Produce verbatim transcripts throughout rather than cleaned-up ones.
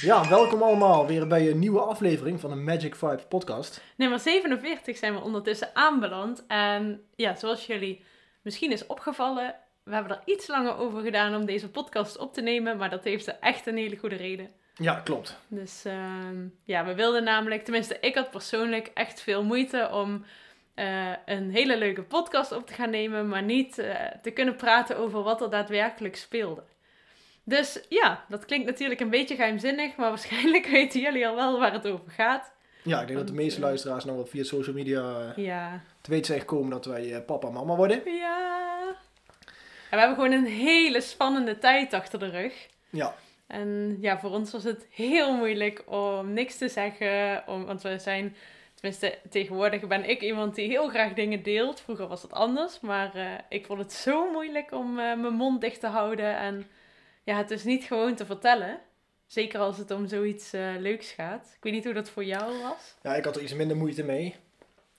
Ja, welkom allemaal weer bij een nieuwe aflevering van de Magic Vibes podcast. Nummer zevenenveertig zijn we ondertussen aanbeland. En ja, zoals jullie misschien is opgevallen, we hebben er iets langer over gedaan om deze podcast op te nemen. Maar dat heeft echt een hele goede reden. Ja, klopt. Dus uh, ja, we wilden namelijk, tenminste ik had persoonlijk echt veel moeite om uh, een hele leuke podcast op te gaan nemen. Maar niet uh, te kunnen praten over wat er daadwerkelijk speelde. Dus ja, dat klinkt natuurlijk een beetje geheimzinnig, maar waarschijnlijk weten jullie al wel waar het over gaat. Ja, ik denk Want, dat de meeste luisteraars nou wat via social media ja. te weten zijn gekomen dat wij papa en mama worden. Ja. En we hebben gewoon een hele spannende tijd achter de rug. Ja. En ja, voor ons was het heel moeilijk om niks te zeggen, om, want we zijn... Tenminste, tegenwoordig ben ik iemand die heel graag dingen deelt. Vroeger was dat anders, maar uh, ik vond het zo moeilijk om uh, mijn mond dicht te houden en... Ja, het is niet gewoon te vertellen. Zeker als het om zoiets uh, leuks gaat. Ik weet niet hoe dat voor jou was. Ja, ik had er iets minder moeite mee.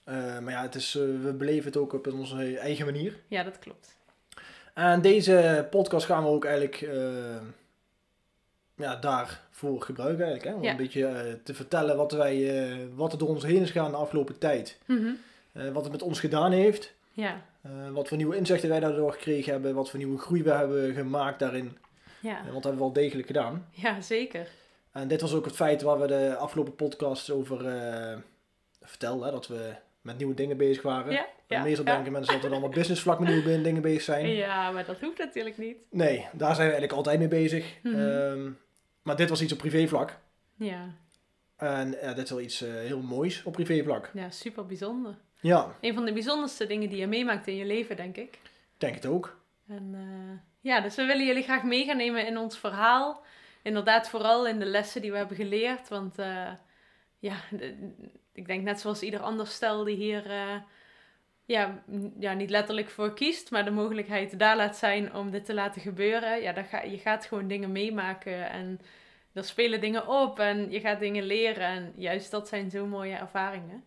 Uh, maar ja, het is, uh, we beleven het ook op onze eigen manier. Ja, dat klopt. En deze podcast gaan we ook eigenlijk uh, ja, daarvoor gebruiken. Eigenlijk, hè? Om ja. een beetje uh, te vertellen wat, wij, uh, wat er door ons heen is gegaan de afgelopen tijd. Mm-hmm. Uh, wat het met ons gedaan heeft. Ja. Uh, wat voor nieuwe inzichten wij daardoor gekregen hebben. Wat voor nieuwe groei we hebben gemaakt daarin. Ja. Want dat hebben we wel degelijk gedaan. Ja, zeker. En dit was ook het feit waar we de afgelopen podcast over uh, vertelden. Dat we met nieuwe dingen bezig waren. Ja, ja, meestal ja. denken mensen dat we dan op businessvlak met nieuwe dingen bezig zijn. Ja, maar dat hoeft natuurlijk niet. Nee, daar zijn we eigenlijk altijd mee bezig. Mm-hmm. Um, maar dit was iets op privévlak. Ja. En uh, dit is wel iets uh, heel moois op privévlak. Ja, super bijzonder. Ja. Een van de bijzonderste dingen die je meemaakt in je leven, denk ik. Denk het ook. En... Uh... Ja, dus we willen jullie graag mee gaan nemen in ons verhaal. Inderdaad, vooral in de lessen die we hebben geleerd. Want uh, ja, de, ik denk net zoals ieder ander stel die hier uh, ja, m- ja, niet letterlijk voor kiest. Maar de mogelijkheid daar laat zijn om dit te laten gebeuren. Ja, dan ga, je gaat gewoon dingen meemaken en er spelen dingen op en je gaat dingen leren. En juist dat zijn zo mooie ervaringen.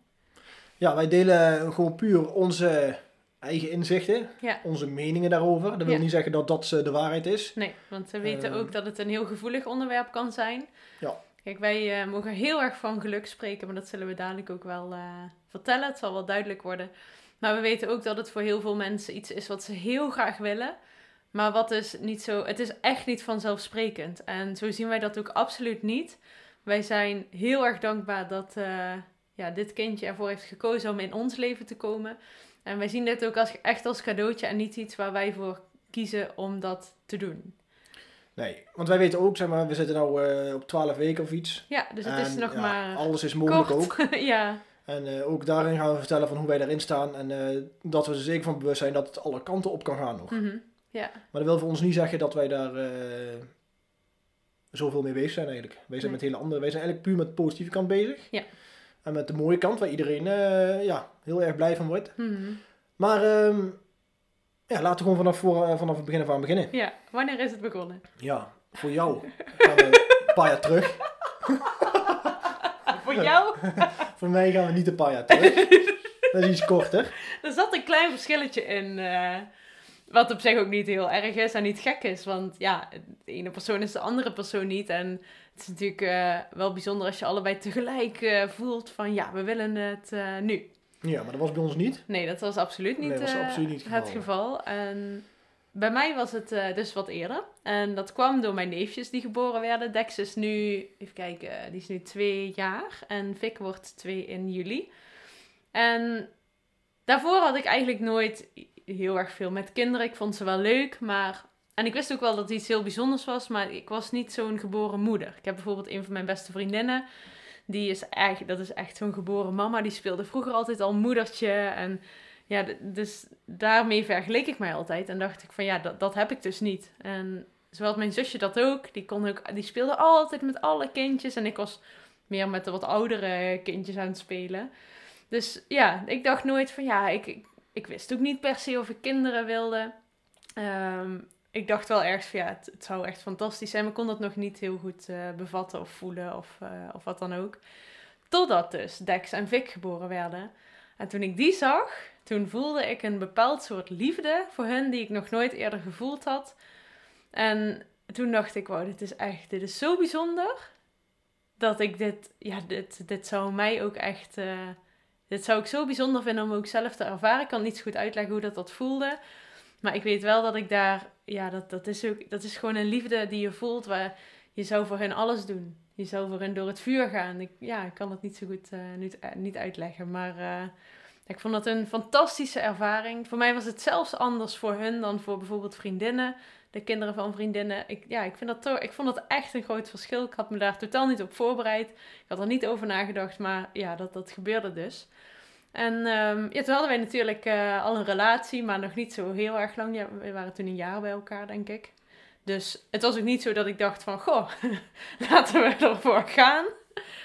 Ja, wij delen gewoon puur onze... eigen inzichten, ja. onze meningen daarover. Dat wil ja. niet zeggen dat dat de waarheid is. Nee, want we weten uh, ook dat het een heel gevoelig onderwerp kan zijn. Ja. Kijk, wij uh, mogen heel erg van geluk spreken, maar dat zullen we dadelijk ook wel uh, vertellen. Het zal wel duidelijk worden. Maar we weten ook dat het voor heel veel mensen iets is wat ze heel graag willen. Maar wat is niet zo... Het is echt niet vanzelfsprekend. En zo zien wij dat ook absoluut niet. Wij zijn heel erg dankbaar dat uh, ja, dit kindje ervoor heeft gekozen om in ons leven te komen... En wij zien dit ook als, echt als cadeautje en niet iets waar wij voor kiezen om dat te doen. Nee, want wij weten ook, zeg maar, we zitten nu uh, op twaalf weken of iets. Ja, dus het en, is nog ja, maar alles is mogelijk kort. Ook. ja. En uh, ook daarin gaan we vertellen van hoe wij daarin staan. En uh, dat we er zeker van bewust zijn dat het alle kanten op kan gaan nog. Mm-hmm. Ja. Maar dat wil voor ons niet zeggen dat wij daar uh, zoveel mee bezig zijn eigenlijk. Wij zijn nee. met hele andere, wij zijn eigenlijk puur met de positieve kant bezig. Ja. En met de mooie kant, waar iedereen uh, ja, heel erg blij van wordt. Mm-hmm. Maar um, ja, laten we gewoon vanaf, voor, uh, vanaf het begin af aan beginnen. Ja, wanneer is het begonnen? Ja, voor jou. Gaan we een paar jaar terug. Voor jou? Voor mij gaan we niet een paar jaar terug. Dat is iets korter. Er zat een klein verschilletje in... Uh... Wat op zich ook niet heel erg is en niet gek is. Want ja, de ene persoon is de andere persoon niet. En het is natuurlijk uh, wel bijzonder als je allebei tegelijk uh, voelt van... Ja, we willen het uh, nu. Ja, maar dat was bij ons niet. Nee, dat was absoluut niet, nee, was absoluut niet uh, het geval. En bij mij was het uh, dus wat eerder. En dat kwam door mijn neefjes die geboren werden. Dex is nu, even kijken, die is nu twee jaar. En Vic wordt twee in juli. En daarvoor had ik eigenlijk nooit... heel erg veel met kinderen. Ik vond ze wel leuk, maar... En ik wist ook wel dat het iets heel bijzonders was, maar ik was niet zo'n geboren moeder. Ik heb bijvoorbeeld een van mijn beste vriendinnen. Die is echt... Dat is echt zo'n geboren mama. Die speelde vroeger altijd al moedertje. En ja, d- dus daarmee vergeleek ik mij altijd. En dacht ik van ja, dat, dat heb ik dus niet. En Zowel had mijn zusje dat ook. Die, kon ook, die speelde altijd met alle kindjes. En ik was meer met de wat oudere kindjes aan het spelen. Dus ja, ik dacht nooit van ja, ik, ik, ik wist ook niet per se of ik kinderen wilde. Um, ik dacht wel ergens van ja, het, het zou echt fantastisch zijn. Maar ik kon dat nog niet heel goed uh, bevatten of voelen of, uh, of wat dan ook. Totdat dus Dex en Vic geboren werden. En toen ik die zag, toen voelde ik een bepaald soort liefde voor hun die ik nog nooit eerder gevoeld had. En toen dacht ik, wow, dit is echt, dit is zo bijzonder. Dat ik dit, ja, dit, dit zou mij ook echt, uh, dit zou ik zo bijzonder vinden om ook zelf te ervaren. Ik kan niet zo goed uitleggen hoe dat dat voelde. Maar ik weet wel dat ik daar, ja, dat, dat is ook, dat is gewoon een liefde die je voelt. Waar je zou voor hen alles doen. Je zou voor hen door het vuur gaan. Ik, ja, ik kan het niet zo goed uh, niet, uh, niet uitleggen. Maar uh, ik vond dat een fantastische ervaring. Voor mij was het zelfs anders voor hun dan voor bijvoorbeeld vriendinnen. De kinderen van vriendinnen. Ik, ja, ik, vind dat toch, ik vond dat echt een groot verschil. Ik had me daar totaal niet op voorbereid. Ik had er niet over nagedacht. Maar ja, dat, dat gebeurde dus. En um, ja, toen hadden wij natuurlijk uh, al een relatie. Maar nog niet zo heel erg lang. Ja, we waren toen een jaar bij elkaar, denk ik. Dus het was ook niet zo dat ik dacht van... Goh, laten we ervoor gaan.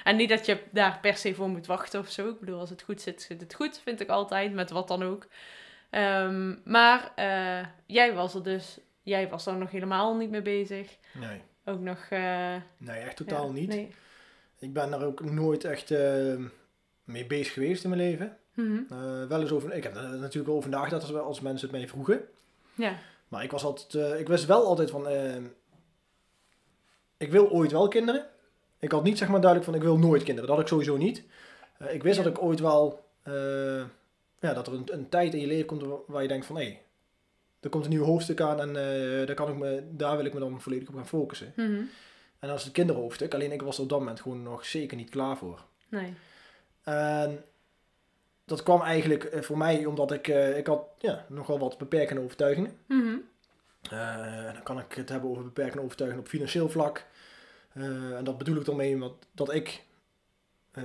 En niet dat je daar per se voor moet wachten of zo. Ik bedoel, als het goed zit, zit het goed. Vind ik altijd. Met wat dan ook. Um, maar uh, jij was er dus... Jij was daar nog helemaal niet mee bezig. Nee. Ook nog... Uh, nee, echt totaal ja, niet. Nee. Ik ben daar ook nooit echt uh, mee bezig geweest in mijn leven. Mm-hmm. Uh, wel eens over... Ik heb uh, natuurlijk wel vandaag dat als mensen het mij vroegen. Ja. Maar ik was altijd... Uh, ik wist wel altijd van... Uh, ik wil ooit wel kinderen. Ik had niet zeg maar duidelijk van ik wil nooit kinderen. Dat had ik sowieso niet. Uh, ik wist ja. dat ik ooit wel... Uh, ja, dat er een, een tijd in je leven komt waar je denkt van... Hey, er komt een nieuw hoofdstuk aan en uh, daar, kan ik me, daar wil ik me dan volledig op gaan focussen. Mm-hmm. En dat is het kinderhoofdstuk. Alleen ik was er op dat moment gewoon nog zeker niet klaar voor. Nee. En dat kwam eigenlijk voor mij omdat ik... Uh, ik had ja, nogal wat beperkende overtuigingen. Mm-hmm. Uh, dan kan ik het hebben over beperkende overtuigingen op financieel vlak. Uh, en dat bedoel ik dan mee omdat, dat ik uh,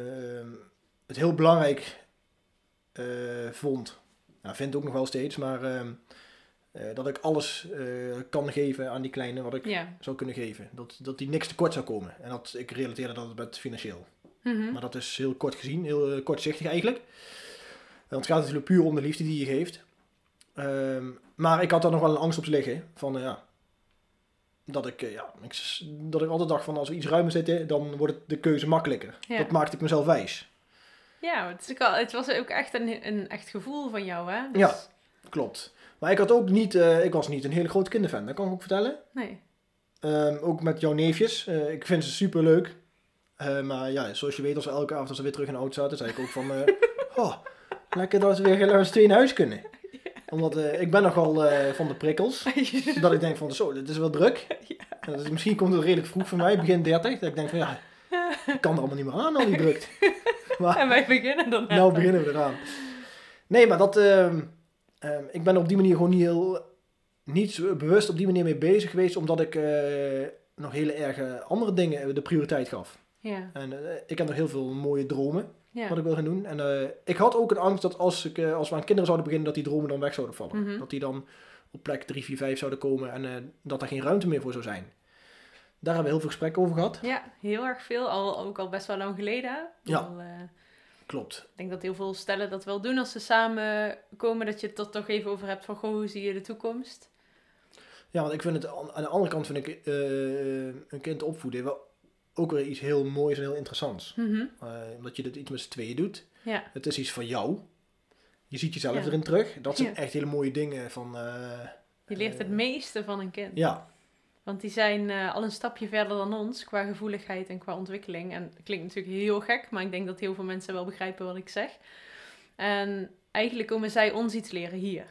het heel belangrijk uh, vond. Nou, vind ook nog wel steeds, maar... Uh, Uh, dat ik alles uh, kan geven aan die kleine wat ik ja. zou kunnen geven. Dat, dat die niks tekort zou komen. En dat ik relateerde dat met financieel. Mm-hmm. Maar dat is heel kort gezien, heel uh, kortzichtig eigenlijk. Want het gaat natuurlijk puur om de liefde die je geeft. Um, maar ik had daar nog wel een angst op liggen. Van, uh, ja, dat, ik, uh, ja, ik, dat ik altijd dacht van als we iets ruimer zitten, dan wordt het de keuze makkelijker. Ja. Dat maakte ik mezelf wijs. Ja, het, is ook al, het was ook echt een, een echt gevoel van jou, hè? Dus... Ja, klopt. Maar ik had ook niet, uh, ik was niet een hele grote kinderfan, dat kan ik ook vertellen. Nee. Um, ook met jouw neefjes, uh, ik vind ze super leuk. Uh, maar ja, zoals je weet, als we elke avond als we weer terug in de auto zaten, zei ik ook van, uh, oh, lekker dat we weer eens twee naar huis kunnen. Ja. Omdat uh, ik ben nogal uh, van de prikkels, dat ik denk van, zo, dit is wel druk. Ja. En dat is, misschien komt het redelijk vroeg voor mij, begin dertig, dat ik denk van, ja, ik kan er allemaal niet meer aan al die drukte. Maar, en wij beginnen dan. Nou beginnen we eraan. Nee, maar dat... Uh, Um, ik ben op die manier gewoon niet heel niet bewust op die manier mee bezig geweest. Omdat ik uh, nog heel erg uh, andere dingen de prioriteit gaf. Ja. En uh, ik heb nog heel veel mooie dromen. Ja. Wat ik wil gaan doen. En uh, ik had ook een angst dat als, ik, uh, als we aan kinderen zouden beginnen. Dat die dromen dan weg zouden vallen. Mm-hmm. Dat die dan op plek drie, vier, vijf zouden komen. En uh, dat er geen ruimte meer voor zou zijn. Daar hebben we heel veel gesprekken over gehad. Ja, heel erg veel. Al, ook al best wel lang geleden. Ja. Al, uh... Klopt. Ik denk dat heel veel stellen dat wel doen als ze samen komen. Dat je het er toch even over hebt van, goh, hoe zie je de toekomst? Ja, want ik vind het, aan de andere kant vind ik uh, een kind opvoeden wel ook weer iets heel moois en heel interessants. Mm-hmm. Uh, omdat je dit iets met z'n tweeën doet. Ja. Het is iets van jou. Je ziet jezelf ja. erin terug. Dat zijn ja. echt hele mooie dingen van... Uh, je leert uh, het meeste van een kind. Ja. Want die zijn uh, al een stapje verder dan ons qua gevoeligheid en qua ontwikkeling. En dat klinkt natuurlijk heel gek, maar ik denk dat heel veel mensen wel begrijpen wat ik zeg. En eigenlijk komen zij ons iets leren hier.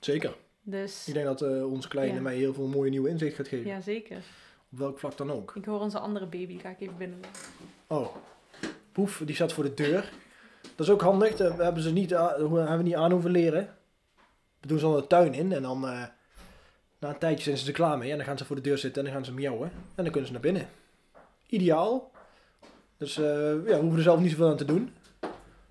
Zeker. Dus, ik denk dat uh, onze kleine ja. mij heel veel mooie nieuwe inzicht gaat geven. Ja, zeker. Op welk vlak dan ook. Ik hoor onze andere baby, ga ik even binnen. Oh, Poef, die staat voor de deur. Dat is ook handig, we hebben ze niet, a- hebben we niet aan hoeven leren. We doen ze dan de tuin in en dan... Uh, Na een tijdje zijn ze er klaar mee en dan gaan ze voor de deur zitten en dan gaan ze miauwen. En dan kunnen ze naar binnen. Ideaal. Dus uh, ja, we hoeven er zelf niet zoveel aan te doen.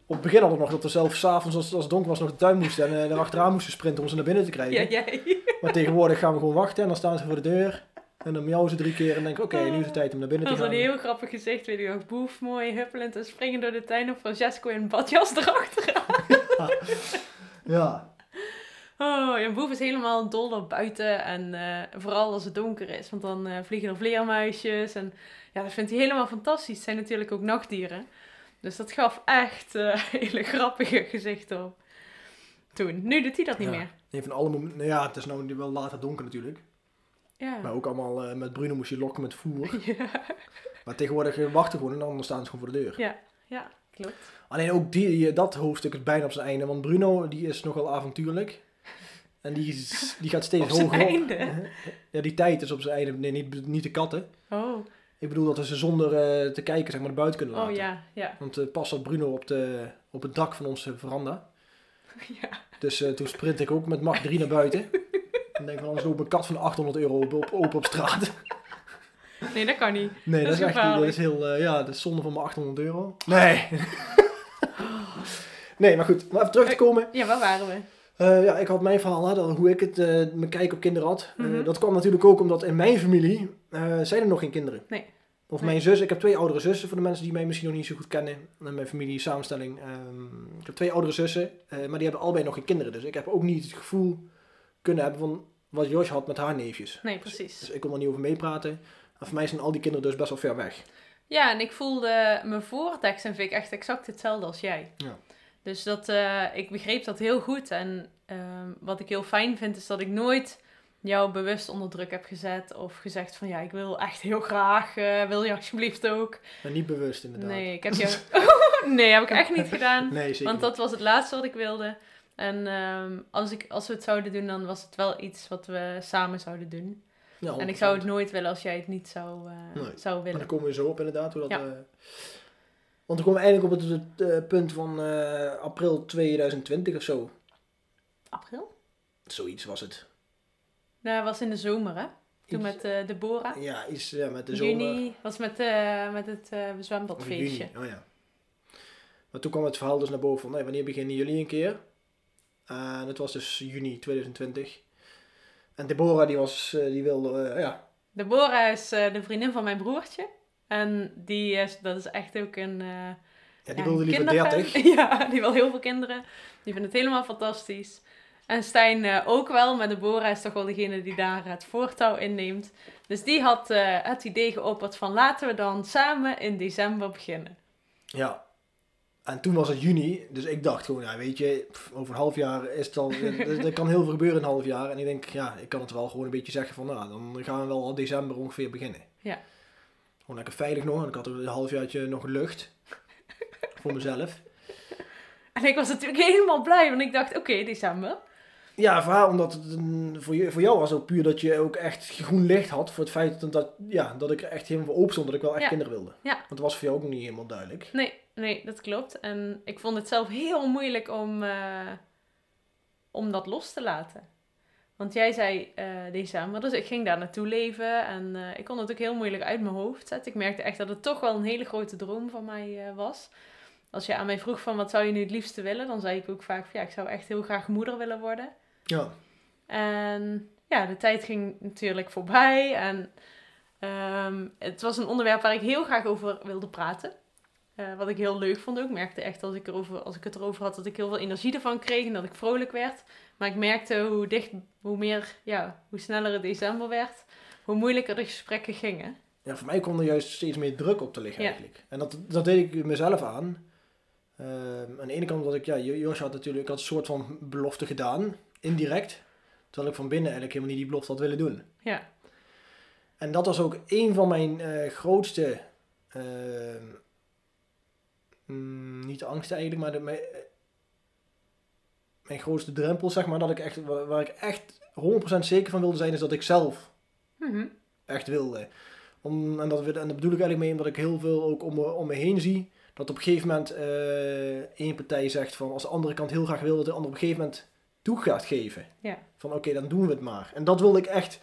Op het begin hadden we nog dat we zelf s'avonds als, als het donker was nog de tuin moesten. En uh, daar achteraan moesten sprinten om ze naar binnen te krijgen. Ja, jij. Maar tegenwoordig gaan we gewoon wachten en dan staan ze voor de deur. En dan miauwen ze drie keer en denken, oké, okay, nu is het tijd om naar binnen te gaan. Dat was een heel grappig gezicht, weet je nog. Boef, mooi, huppelend en springen door de tuin op Francesco in een badjas erachteraan. Ja. Ja. Oh, en Boef is helemaal dol op buiten en uh, vooral als het donker is. Want dan uh, vliegen er vleermuisjes en ja, dat vindt hij helemaal fantastisch. Het zijn natuurlijk ook nachtdieren. Dus dat gaf echt uh, hele grappige gezichten op. Toen. Nu doet hij dat niet ja. meer. Nee, van alle momenten, nou ja, het is nou wel later donker natuurlijk. Ja. Maar ook allemaal uh, met Bruno moest je lokken met voer. Ja. Maar tegenwoordig wachten gewoon en dan staan ze gewoon voor de deur. Ja, ja, klopt. Alleen ook die, dat hoofdstuk is bijna op zijn einde. Want Bruno die is nogal avontuurlijk. En die, is, die gaat steeds hoger op. Op zijn einde? Ja, die tijd is op zijn einde. Nee, niet, niet de katten. Oh. Ik bedoel dat we ze zonder uh, te kijken zeg maar naar buiten kunnen laten. Oh ja, ja. Want uh, pas zat Bruno op, de, op het dak van onze veranda. Ja. Dus uh, toen sprint ik ook met Mach drie naar buiten. En denk van, anders loopt een kat van achthonderd euro op, op, op, op straat. Nee, dat kan niet. Nee, dat, dat is echt niet. Dat is heel, uh, ja, dat is zonde van mijn achthonderd euro. Nee. Nee, maar goed. Maar even terug te komen. Ja, waar waren we? Uh, ja, ik had mijn verhaal, hè, hoe ik het, uh, mijn kijk op kinderen had. Mm-hmm. Uh, dat kwam natuurlijk ook omdat in mijn familie uh, zijn er nog geen kinderen. Nee. Of nee. Mijn zus, ik heb twee oudere zussen, voor de mensen die mij misschien nog niet zo goed kennen. En mijn familie, samenstelling. Um, ik heb twee oudere zussen, uh, maar die hebben allebei nog geen kinderen. Dus ik heb ook niet het gevoel kunnen hebben van wat Josje had met haar neefjes. Nee, precies. Dus, dus ik kon er niet over meepraten. En voor mij zijn al die kinderen dus best wel ver weg. Ja, en ik voelde me voor Dex en Vic echt exact hetzelfde als jij. Ja. Dus dat, uh, ik begreep dat heel goed. En uh, wat ik heel fijn vind is dat ik nooit jou bewust onder druk heb gezet. Of gezegd van ja, ik wil echt heel graag. Uh, wil je alsjeblieft ook. Maar niet bewust inderdaad. Nee, ik heb jou... nee, heb ik echt niet gedaan. Nee, zeker want dat niet. Was het laatste wat ik wilde. En um, als, ik, als we het zouden doen, dan was het wel iets wat we samen zouden doen. Ja, en ik zou het nooit willen als jij het niet zou, uh, nee. zou willen. Maar dan komen we zo op inderdaad. Hoe dat, ja. uh, want dan komen we eindelijk op het, het uh, punt van uh, april tweeduizend twintig of zo. April? Zoiets was het. Nou, was in de zomer, hè? Toen iets, met uh, Deborah. Ja, iets ja, met de juni, zomer. Juni, was met, uh, met het uh, zwembadfeestje. Juni, oh ja. Maar toen kwam het verhaal dus naar boven van, nee, wanneer beginnen jullie een keer? En uh, het was dus juni tweeduizend twintig. En Deborah, die was, uh, die wilde, uh, ja. Deborah is uh, de vriendin van mijn broertje. En die is, dat is echt ook een uh, ja, die wilde liever dertig. Ja, die wil heel veel kinderen. Die vindt het helemaal fantastisch. En Stijn uh, ook wel, maar Deborah is toch wel degene die daar het voortouw inneemt. Dus die had uh, het idee geopperd van laten we dan samen in december beginnen. Ja. En toen was het juni, dus ik dacht gewoon, ja, weet je, pff, over een half jaar is het al, er, er kan heel veel gebeuren in een half jaar. En ik denk, ja, ik kan het wel gewoon een beetje zeggen van, nou, dan gaan we wel al december ongeveer beginnen. Ja. Gewoon lekker veilig nog, en ik had er een halfjaartje nog lucht voor mezelf. En ik was natuurlijk helemaal blij, want ik dacht, oké, okay, december. Ja, voor haar, omdat het voor, je, voor jou was ook puur dat je ook echt groen licht had voor het feit dat, ja, dat ik er echt helemaal voor open stond, dat ik wel echt ja. kinderen wilde. Ja. Want dat was voor jou ook niet helemaal duidelijk. Nee, nee, dat klopt. En ik vond het zelf heel moeilijk om, uh, om dat los te laten. Want jij zei uh, december, dus ik ging daar naartoe leven en uh, ik kon het ook heel moeilijk uit mijn hoofd zetten. Ik merkte echt dat het toch wel een hele grote droom van mij uh, was. Als je aan mij vroeg van wat zou je nu het liefste willen, dan zei ik ook vaak van ja, ik zou echt heel graag moeder willen worden. Ja. En ja, de tijd ging natuurlijk voorbij en um, het was een onderwerp waar ik heel graag over wilde praten. Uh, wat ik heel leuk vond ook. Ik merkte echt als ik, erover, als ik het erover had dat ik heel veel energie ervan kreeg en dat ik vrolijk werd. Maar ik merkte hoe dicht, hoe meer, ja, hoe sneller het december werd, hoe moeilijker de gesprekken gingen. Ja, voor mij kwam er juist steeds meer druk op te liggen ja. eigenlijk. En dat, dat deed ik mezelf aan. Uh, aan de ene kant dat ik, ja, Josje had natuurlijk, ik had een soort van belofte gedaan, indirect. Terwijl ik van binnen eigenlijk helemaal niet die belofte had willen doen. Ja. En dat was ook een van mijn uh, grootste, uh, mm, niet angsten eigenlijk, maar de, mijn, mijn grootste drempel, zeg maar, dat ik echt, waar, waar ik echt honderd procent zeker van wilde zijn, is dat ik zelf mm-hmm. echt wilde. Om, en, dat, en dat bedoel ik eigenlijk mee, omdat ik heel veel ook om me, om me heen zie. Dat op een gegeven moment uh, één partij zegt van als de andere kant heel graag wil dat de ander op een gegeven moment toe gaat geven. Ja. Van oké, okay, dan doen we het maar. En dat wilde ik echt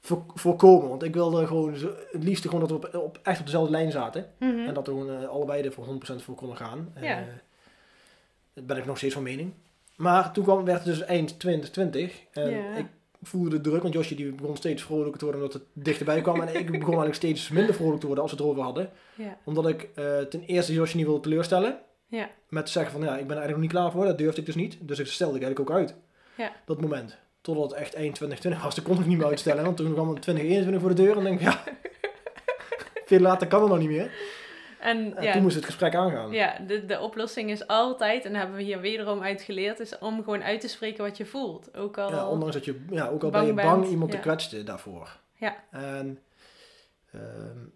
vo- voorkomen. Want ik wilde gewoon zo, het liefste gewoon dat we op, op, echt op dezelfde lijn zaten. Mm-hmm. En dat we gewoon uh, allebei er voor honderd procent voor konden gaan. Ja. Uh, daar ben ik nog steeds van mening. Maar toen kwam, werd het dus eind twintig twintig. En ja. ik voelde de druk, want Josje die begon steeds vrolijker te worden omdat het dichterbij kwam. En ik begon eigenlijk steeds minder vrolijk te worden als we het erover hadden. Ja. Omdat ik uh, ten eerste Josje niet wilde teleurstellen. Ja. Met te zeggen van, ja, ik ben er eigenlijk nog niet klaar voor. Dat durfde ik dus niet. Dus ik stelde ik eigenlijk ook uit. Ja. Dat moment. Totdat het echt eind twintig twintig was. Dat kon ik niet meer uitstellen. Want toen kwam twintig eenentwintig voor de deur. En denk ik, ja, veel later kan het nog niet meer. En, en ja, toen moest het gesprek aangaan. Ja, de, de oplossing is altijd, en daar hebben we hier wederom uit geleerd, is om gewoon uit te spreken wat je voelt. Ook al, ja, ondanks dat je, ja, ook al ben je bang bent, iemand ja. te kwetsen daarvoor. Ja. En um,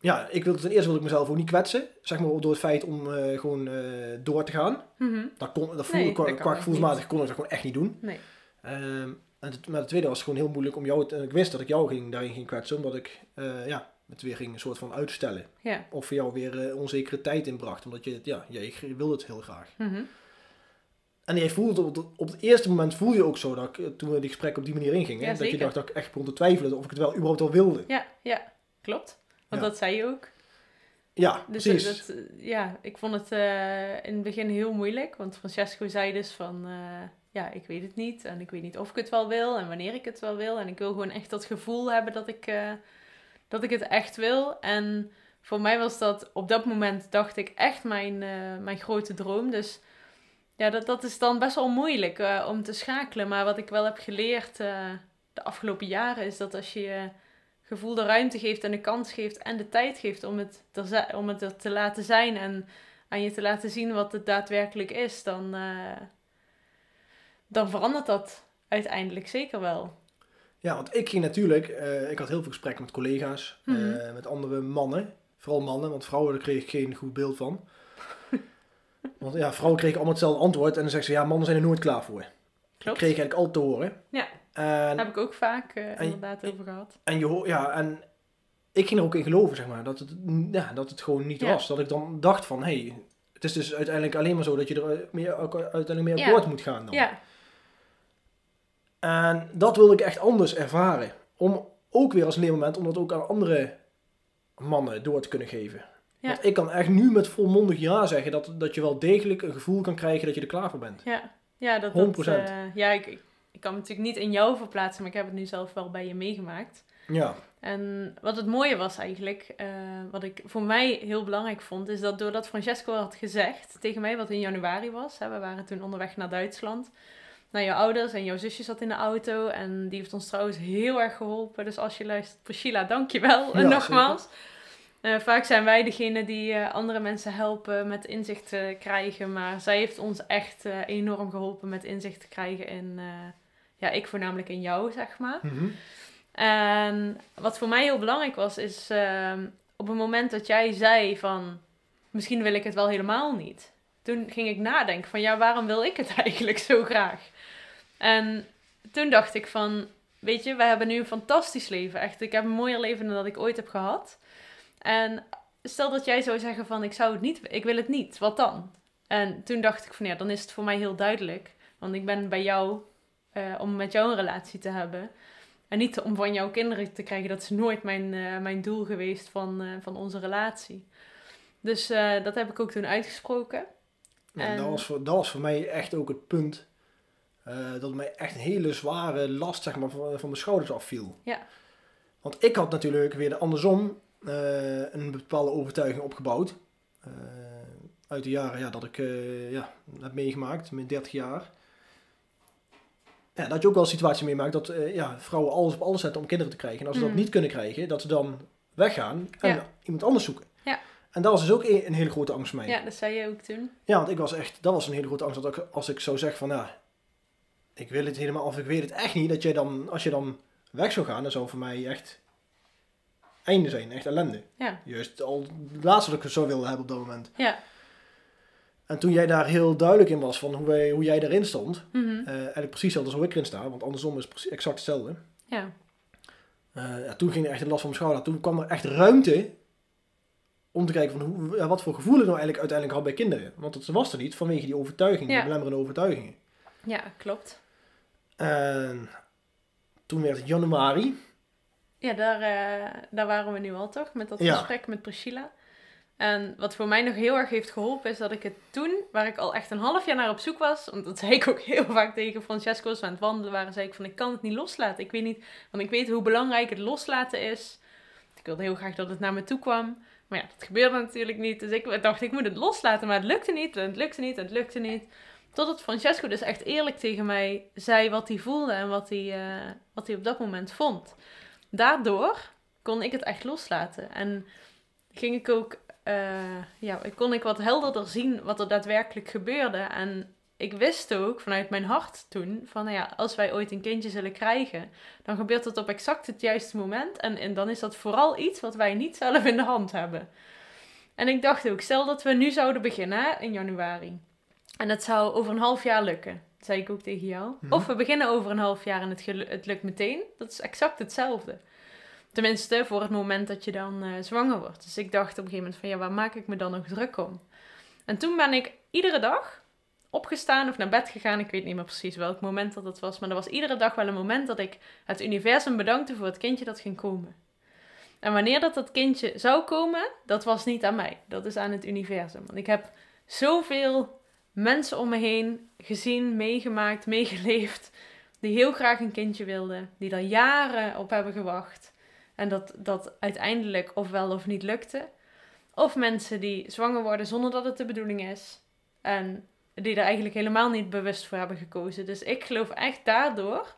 ja, ik wilde, ten eerste wilde ik mezelf ook niet kwetsen. Zeg maar door het feit om uh, gewoon uh, door te gaan. Mm-hmm. Dat kon, dat voelde, nee, qua, dat qua gevoelsmatig kon ik dat gewoon echt niet doen. Nee. Um, en het, maar het tweede was gewoon heel moeilijk om jou, en ik wist dat ik jou ging, daarin ging kwetsen, omdat ik, uh, ja... het weer ging een soort van uitstellen. Ja. Of voor jou weer uh, onzekere tijd inbracht. Omdat je, ja, jij wilde het heel graag. Mm-hmm. En jij voelde op het, op het eerste moment voel je ook zo, dat ik, toen we die gesprekken op die manier ingingen. Ja, dat je dacht dat ik echt begon te twijfelen of ik het wel überhaupt al wilde. Ja, ja, klopt. Want ja. dat zei je ook. Ja, dus precies. Dat, ja, ik vond het uh, in het begin heel moeilijk. Want Francesco zei dus van, uh, ja, ik weet het niet. En ik weet niet of ik het wel wil en wanneer ik het wel wil. En ik wil gewoon echt dat gevoel hebben dat ik... Uh, Dat ik het echt wil. En voor mij was dat... Op dat moment dacht ik echt mijn, uh, mijn grote droom. Dus ja, dat, dat is dan best wel moeilijk uh, om te schakelen. Maar wat ik wel heb geleerd uh, de afgelopen jaren... is dat als je je gevoel de ruimte geeft en de kans geeft... en de tijd geeft om het, te, om het er te laten zijn... en aan je te laten zien wat het daadwerkelijk is... dan, uh, dan verandert dat uiteindelijk zeker wel. Ja, want ik ging natuurlijk, uh, ik had heel veel gesprekken met collega's, mm-hmm. uh, met andere mannen. Vooral mannen, want vrouwen daar kreeg ik geen goed beeld van. Want ja, vrouwen kregen allemaal hetzelfde antwoord en dan zeggen ze, ja, mannen zijn er nooit klaar voor. Klopt. Dat kreeg ik eigenlijk altijd te horen. Ja, en, daar heb ik ook vaak uh, en, inderdaad over gehad. En, je ho- ja, en ik ging er ook in geloven, zeg maar, dat het, ja, dat het gewoon niet ja. was. Dat ik dan dacht van, hé, hey, het is dus uiteindelijk alleen maar zo dat je er meer, uiteindelijk meer ja. akkoord moet gaan dan. Ja. En dat wilde ik echt anders ervaren. Om ook weer als leermoment, om dat ook aan andere mannen door te kunnen geven. Ja. Want ik kan echt nu met volmondig ja zeggen dat, dat je wel degelijk een gevoel kan krijgen dat je er klaar voor bent. Ja, ja dat, honderd procent. Dat, uh, ja, ik, ik kan me natuurlijk niet in jou verplaatsen, maar ik heb het nu zelf wel bij je meegemaakt. Ja. En wat het mooie was eigenlijk, uh, wat ik voor mij heel belangrijk vond, is dat doordat Francesco had gezegd tegen mij, wat in januari was, hè, we waren toen onderweg naar Duitsland... Nou, jouw ouders en jouw zusje zat in de auto. En die heeft ons trouwens heel erg geholpen. Dus als je luistert, Priscilla, dankjewel. Ja, nogmaals. Uh, vaak zijn wij degene die uh, andere mensen helpen met inzicht te krijgen. Maar zij heeft ons echt uh, enorm geholpen met inzicht te krijgen in... Uh, ja, ik voornamelijk in jou, zeg maar. Mm-hmm. En wat voor mij heel belangrijk was, is... Uh, op het moment dat jij zei van... Misschien wil ik het wel helemaal niet. Toen ging ik nadenken van... Ja, waarom wil ik het eigenlijk zo graag? En toen dacht ik van, weet je, wij hebben nu een fantastisch leven. Echt, ik heb een mooier leven dan dat ik ooit heb gehad. En stel dat jij zou zeggen van, ik zou het niet, ik wil het niet, wat dan? En toen dacht ik van, ja, dan is het voor mij heel duidelijk. Want ik ben bij jou uh, om met jou een relatie te hebben. En niet om van jouw kinderen te krijgen. Dat is nooit mijn, uh, mijn doel geweest van, uh, van onze relatie. Dus uh, dat heb ik ook toen uitgesproken. Ja, en... dat, was voor, dat was voor mij echt ook het punt... Uh, dat mij echt een hele zware last, zeg maar, van, van mijn schouders afviel. Ja. Want ik had natuurlijk weer de andersom uh, een bepaalde overtuiging opgebouwd. Uh, uit de jaren ja, dat ik uh, ja, heb meegemaakt, mijn dertig jaar. Ja, dat je ook wel een situatie meemaakt dat uh, ja, vrouwen alles op alles zetten om kinderen te krijgen. En als ze mm. dat niet kunnen krijgen, dat ze dan weggaan en ja. iemand anders zoeken. Ja. En dat was dus ook een, een hele grote angst voor mij. Ja, dat zei je ook toen. Ja, want ik was echt, dat was een hele grote angst dat ik, als ik zou zeggen van... ja. Ik wil het helemaal, of ik weet het echt niet, dat jij dan, als je dan weg zou gaan, dan zou voor mij echt einde zijn, echt ellende. Ja. Juist al het laatste dat ik zo wilde hebben op dat moment. Ja. En toen jij daar heel duidelijk in was van hoe, wij, hoe jij daarin stond, mm-hmm. uh, eigenlijk precies hetzelfde als hoe ik erin sta, want andersom is het exact hetzelfde. Ja. Uh, ja, toen ging er echt een last van mijn schouder. Toen kwam er echt ruimte om te kijken van hoe, ja, wat voor gevoel ik nou eigenlijk uiteindelijk had bij kinderen. Want dat was er niet vanwege die overtuigingen, ja. die belemmerende overtuigingen. Ja, klopt. En toen werd het januari. Ja, daar, uh, daar waren we nu al toch, met dat ja. gesprek met Priscilla. En wat voor mij nog heel erg heeft geholpen is dat ik het toen, waar ik al echt een half jaar naar op zoek was, want dat zei ik ook heel vaak tegen Francesco als we aan het wandelen waren, zei ik van ik kan het niet loslaten. Ik weet niet, want ik weet hoe belangrijk het loslaten is. Ik wilde heel graag dat het naar me toe kwam. Maar ja, dat gebeurde natuurlijk niet. Dus ik dacht ik moet het loslaten, maar het lukte niet en het lukte niet en het lukte niet. Totdat Francesco dus echt eerlijk tegen mij zei wat hij voelde en wat hij, uh, wat hij op dat moment vond. Daardoor kon ik het echt loslaten. En ging ik ook, uh, ja, kon ik wat helderder zien wat er daadwerkelijk gebeurde. En ik wist ook vanuit mijn hart toen van, nou ja, als wij ooit een kindje zullen krijgen, dan gebeurt dat op exact het juiste moment. En, en dan is dat vooral iets wat wij niet zelf in de hand hebben. En ik dacht ook, stel dat we nu zouden beginnen hè, in januari. En dat zou over een half jaar lukken. Dat zei ik ook tegen jou. Mm-hmm. Of we beginnen over een half jaar en het, gelu- het lukt meteen. Dat is exact hetzelfde. Tenminste, voor het moment dat je dan uh, zwanger wordt. Dus ik dacht op een gegeven moment van, ja, waar maak ik me dan nog druk om? En toen ben ik iedere dag opgestaan of naar bed gegaan. Ik weet niet meer precies welk moment dat dat was. Maar er was iedere dag wel een moment dat ik het universum bedankte voor het kindje dat ging komen. En wanneer dat dat kindje zou komen, dat was niet aan mij. Dat is aan het universum. Want ik heb zoveel mensen om me heen gezien, meegemaakt, meegeleefd, die heel graag een kindje wilden, die daar jaren op hebben gewacht en dat dat uiteindelijk ofwel of niet lukte. Of mensen die zwanger worden zonder dat het de bedoeling is en die er eigenlijk helemaal niet bewust voor hebben gekozen. Dus ik geloof echt daardoor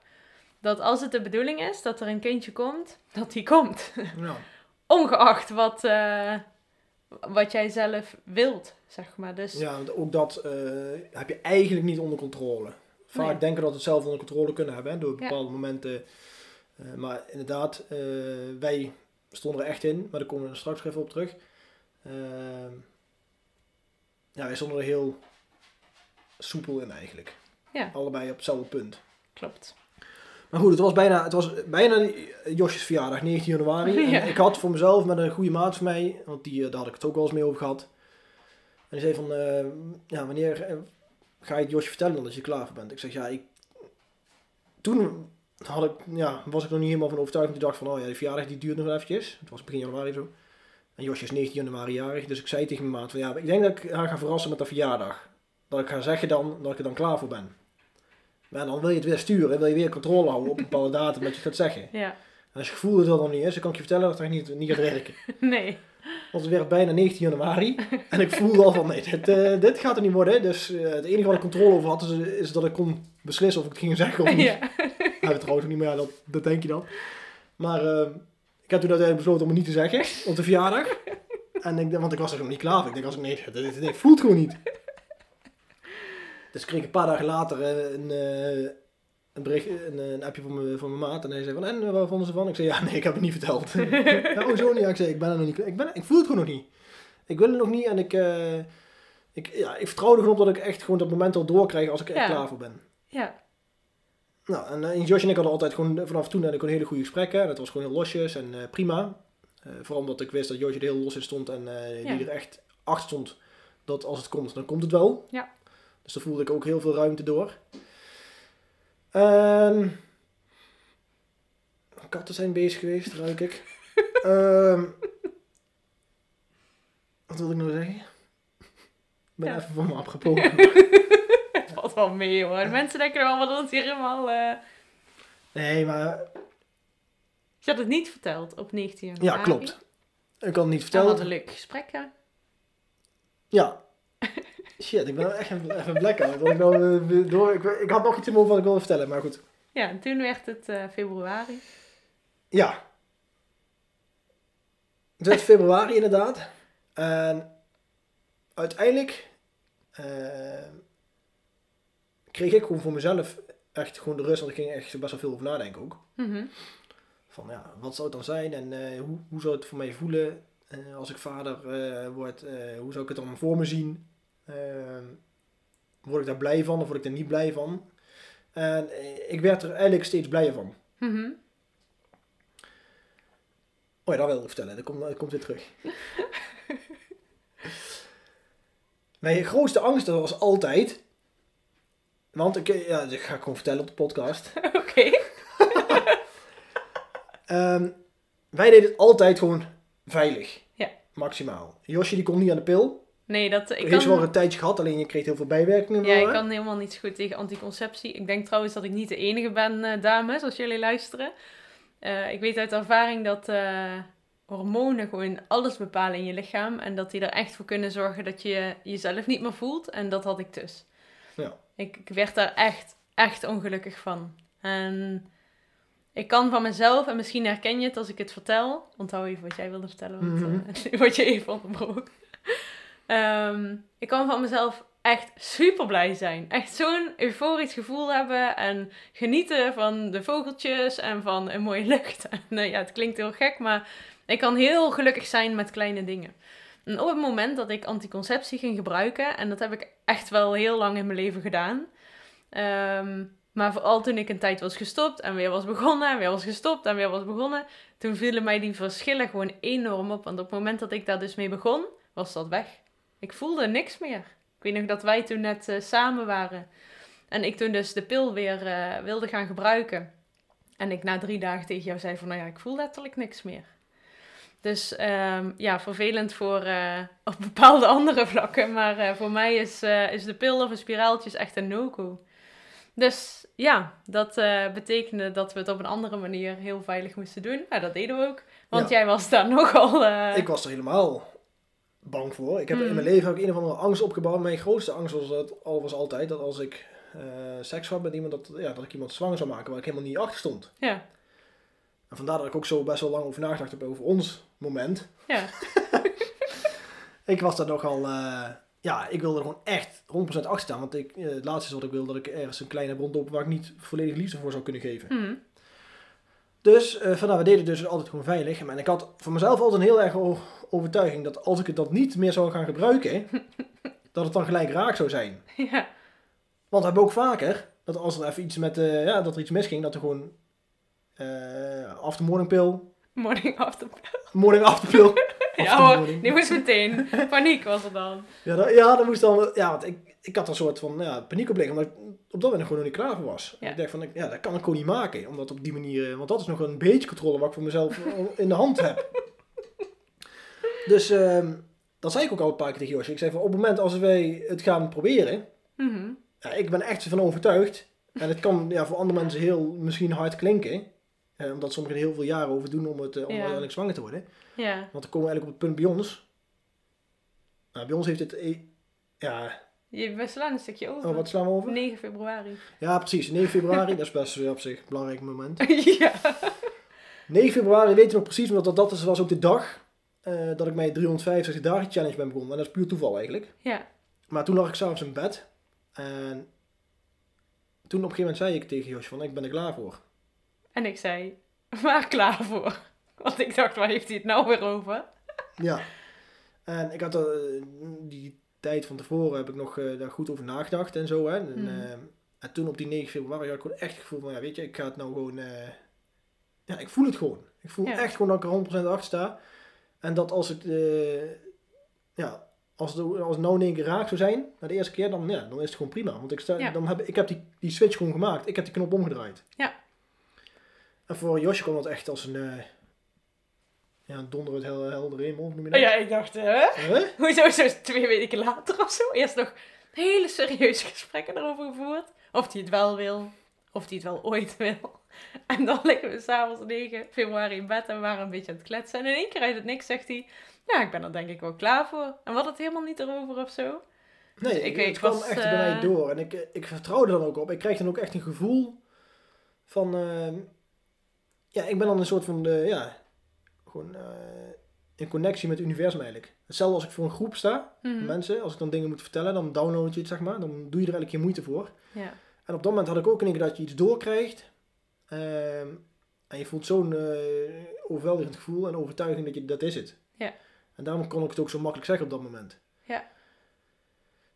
dat als het de bedoeling is dat er een kindje komt, dat die komt. Ja. Ongeacht wat... Uh, Wat jij zelf wilt, zeg maar. Dus... Ja, want ook dat uh, heb je eigenlijk niet onder controle. Vaak nee. denken dat we het zelf onder controle kunnen hebben, hè, door bepaalde ja. momenten. Uh, maar inderdaad, uh, wij stonden er echt in, maar daar komen we straks even op terug. Uh, ja, wij stonden er heel soepel in eigenlijk. Ja. Allebei op hetzelfde punt. Klopt. Maar goed, het was bijna, het was bijna Josjes verjaardag, negentien januari. Ja. En ik had voor mezelf met een goede maat van mij, want die, daar had ik het ook wel eens mee over gehad. En die zei van, uh, ja, wanneer uh, ga je het Josje vertellen dat je klaar voor bent? Ik zeg, ja, ik... Toen had ik, ja, was ik nog niet helemaal van overtuigd. Ik dacht van, oh ja, die verjaardag die duurt nog wel eventjes. Het was begin januari zo. En Josje is negentien januari jarig. Dus ik zei tegen mijn maat van, ja, ik denk dat ik haar ga verrassen met haar verjaardag. Dat ik ga zeggen dan, dat ik er dan klaar voor ben. Maar dan wil je het weer sturen, wil je weer controle houden op een bepaalde datum dat je het gaat zeggen. Ja. En als je gevoel dat dat nog niet is, dan kan ik je vertellen dat het niet, niet gaat werken. Nee. Want het werd bijna negentien januari en ik voelde al van nee, dit, uh, dit gaat er niet worden. Dus uh, het enige wat ik controle over had is, is dat ik kon beslissen of ik het ging zeggen of niet. Ja. Hij weet trouwens niet meer, ja, dat, dat denk je dan. Maar uh, ik heb toen uiteindelijk besloten om het niet te zeggen op de verjaardag. En ik, want ik was er nog niet klaar voor. Ik denk als ik nee, dit, dit, dit voelt gewoon niet. Dus ik kreeg een paar dagen later een, een, bericht, een, een appje van mijn, van mijn maat. En hij zei van, en waar vonden ze van? Ik zei, ja, nee, ik heb het niet verteld. ja, oh, zo niet. Ja, ik zei, ik ben er nog niet. Ik, ben, ik voel het gewoon nog niet. Ik wil het nog niet. En ik, uh, ik, ja, ik vertrouw er gewoon op dat ik echt gewoon dat moment al doorkrijg als ik er ja. klaar voor ben. Ja. Nou, en, en Josje en ik hadden altijd gewoon vanaf toen hadden we hele goede gesprekken. En het was gewoon heel losjes en uh, prima. Uh, vooral omdat ik wist dat Josje er heel los in stond. En uh, ja. die er echt achter stond dat als het komt, dan komt het wel. Ja. Dus daar voelde ik ook heel veel ruimte door. Um, katten zijn bezig geweest, ruik ik. um, wat wil ik nou zeggen? Ik ben ja. even van me afgepoken. Het valt wel mee hoor. De mensen denken er allemaal dat het hier helemaal... Uh... Nee, maar... Je had het niet verteld op negentien januari. Ja, klopt. Ik had het niet verteld. We hadden leuke gesprekken. Ja. Shit, ik ben nou echt even blackout. Want ik, nou door, ik, ik had nog iets in mijn hoofd wat ik wilde vertellen, maar goed. Ja, en toen werd het uh, februari. Ja. Het werd februari inderdaad. En uiteindelijk uh, kreeg ik gewoon voor mezelf echt gewoon de rust. Want ik ging echt best wel veel over nadenken ook. Mm-hmm. Van ja, wat zou het dan zijn en uh, hoe, hoe zou het voor mij voelen uh, als ik vader uh, word? Uh, hoe zou ik het dan voor me zien? Uh, word ik daar blij van of word ik daar niet blij van? En ik werd er eigenlijk steeds blijer van. Mm-hmm. Oh ja, dat wilde ik vertellen. Dat komt, dat komt weer terug. Mijn grootste angst was altijd... Want ik, ja, ik ga gewoon vertellen op de podcast. Oké. Okay. um, wij deden het altijd gewoon veilig. Ja. maximaal. Josje die kon niet aan de pil. Nee, dat... Ik heeft kan... wel een tijdje gehad, alleen je kreeg heel veel bijwerkingen. Ja, door, ik kan helemaal niet zo goed tegen anticonceptie. Ik denk trouwens dat ik niet de enige ben, uh, dames, als jullie luisteren. Uh, ik weet uit ervaring dat uh, hormonen gewoon alles bepalen in je lichaam. En dat die er echt voor kunnen zorgen dat je jezelf niet meer voelt. En dat had ik dus. Ja. Ik, ik werd daar echt, echt ongelukkig van. En ik kan van mezelf, en misschien herken je het als ik het vertel. Onthoud even wat jij wilde vertellen, want mm-hmm. uh, nu word je even onderbroken. Um, ik kan van mezelf echt super blij zijn. Echt zo'n euforisch gevoel hebben en genieten van de vogeltjes en van een mooie lucht. En, uh, ja, het klinkt heel gek, maar ik kan heel gelukkig zijn met kleine dingen. En op het moment dat ik anticonceptie ging gebruiken, en dat heb ik echt wel heel lang in mijn leven gedaan. Um, maar vooral toen ik een tijd was gestopt en weer was begonnen en weer was gestopt en weer was begonnen. Toen vielen mij die verschillen gewoon enorm op. Want op het moment dat ik daar dus mee begon, was dat weg. Ik voelde niks meer. Ik weet nog dat wij toen net uh, samen waren. En ik toen dus de pil weer uh, wilde gaan gebruiken. En ik na drie dagen tegen jou zei van, nou ja, ik voel letterlijk niks meer. Dus um, ja, vervelend voor uh, op bepaalde andere vlakken. Maar uh, voor mij is, uh, is de pil of een spiraaltje echt een no-go. Dus ja, dat uh, betekende dat we het op een andere manier heel veilig moesten doen. Nou, dat deden we ook. Want ja. Jij was daar nogal... Uh... Ik was er helemaal... bang voor. Ik heb mm. in mijn leven ook een of andere angst opgebouwd. Mijn grootste angst was, dat, was altijd dat als ik uh, seks had met iemand, dat, ja, dat ik iemand zwanger zou maken waar ik helemaal niet achter stond. Ja. En vandaar dat ik ook zo best wel lang over nagedacht heb over ons moment. Ja. Ik was daar nogal, uh, ja, ik wilde er gewoon echt honderd procent achter staan. Want ik, uh, het laatste is wat ik wilde, dat ik ergens een kleine bron doop waar ik niet volledig liefde voor zou kunnen geven. Mm. Dus uh, vandaar, we deden dus altijd gewoon veilig. En ik had voor mezelf altijd een heel erg overtuiging dat als ik het dat niet meer zou gaan gebruiken, dat het dan gelijk raak zou zijn. Ja. Want we hebben ook vaker dat als er even iets met, uh, ja, dat er iets misging, dat er gewoon uh, after morning pill. Morning after pill. Morning after pill. Ja hoor, die moest meteen. Paniek was er dan. Ja, dat, ja, dat moest dan, ja, want ik, ik had een soort van ja, paniek op liggen, omdat ik op dat moment gewoon nog niet klaar voor was. Ja. Ik dacht van, ja, dat kan ik gewoon niet maken. Omdat op die manier, want dat is nog een beetje controle wat ik voor mezelf in de hand heb. Dus um, dat zei ik ook al een paar keer tegen Josje. Ik zei van, op het moment als wij het gaan proberen, mm-hmm. ja, ik ben echt van overtuigd. En het kan ja, voor andere mensen heel misschien hard klinken. Eh, omdat sommigen er heel veel jaren over doen om, het, eh, om ja. uiteindelijk zwanger te worden. Ja. Want dan komen we eigenlijk op het punt bij ons. Nou, bij ons heeft het... Eh, ja. Je, we slaan een stukje over. Oh, wat slaan we over? negen februari. Ja, precies. negen februari, dat is best op zich een belangrijk moment. Ja. negen februari, weet je nog precies, want dat, dat is, was ook de dag... Uh, dat ik mijn driehonderdvijfenzestig dagen challenge ben begonnen. En dat is puur toeval eigenlijk. Ja. Maar toen lag ik s'avonds in bed. En toen op een gegeven moment zei ik tegen Josje van, ik ben er klaar voor. En ik zei, waar klaar voor? Want ik dacht, waar heeft hij het nou weer over? Ja. En ik had uh, die tijd van tevoren heb ik nog uh, daar goed over nagedacht en zo. Hè. En, mm. uh, en toen op die negen februari had ik gewoon echt het gevoel van, ja, weet je, ik ga het nou gewoon... Uh, ja, ik voel het gewoon. Ik voel ja. echt gewoon dat ik er honderd procent achter sta. En dat als het, uh, ja, als het, als het nou in één keer raak zou zijn, na de eerste keer, dan, ja, dan is het gewoon prima. Want ik, sta, ja. dan heb, ik heb die, die switch gewoon gemaakt. Ik heb die knop omgedraaid. Ja. En voor Josje kwam dat echt als een, uh, ja, een donder uit hel, helder hemel, noem je dat? Ja, ik dacht, hè? Huh? Hoezo zo twee weken later of zo? Eerst nog hele serieuze gesprekken erover gevoerd. Of die het wel wil, of die het wel ooit wil. En dan liggen we s'avonds negen februari in bed en waren een beetje aan het kletsen. En in één keer uit het niks zegt hij, ja, ik ben er denk ik wel klaar voor. En we hadden het helemaal niet erover of zo. Nee, dus ik, ik, het kwam was, echt uh... bij mij door. En ik, ik vertrouwde dan ook op. Ik kreeg dan ook echt een gevoel van, uh, ja, ik ben dan een soort van, uh, ja, gewoon uh, in connectie met het universum eigenlijk. Hetzelfde als ik voor een groep sta, mm-hmm. mensen, als ik dan dingen moet vertellen, dan download je het, zeg maar. Dan doe je er eigenlijk geen moeite voor. Ja. En op dat moment had ik ook in één keer dat je iets doorkrijgt. Uh, en je voelt zo'n uh, overweldigend gevoel en overtuiging dat je dat is het. Ja. En daarom kon ik het ook zo makkelijk zeggen op dat moment. Ja.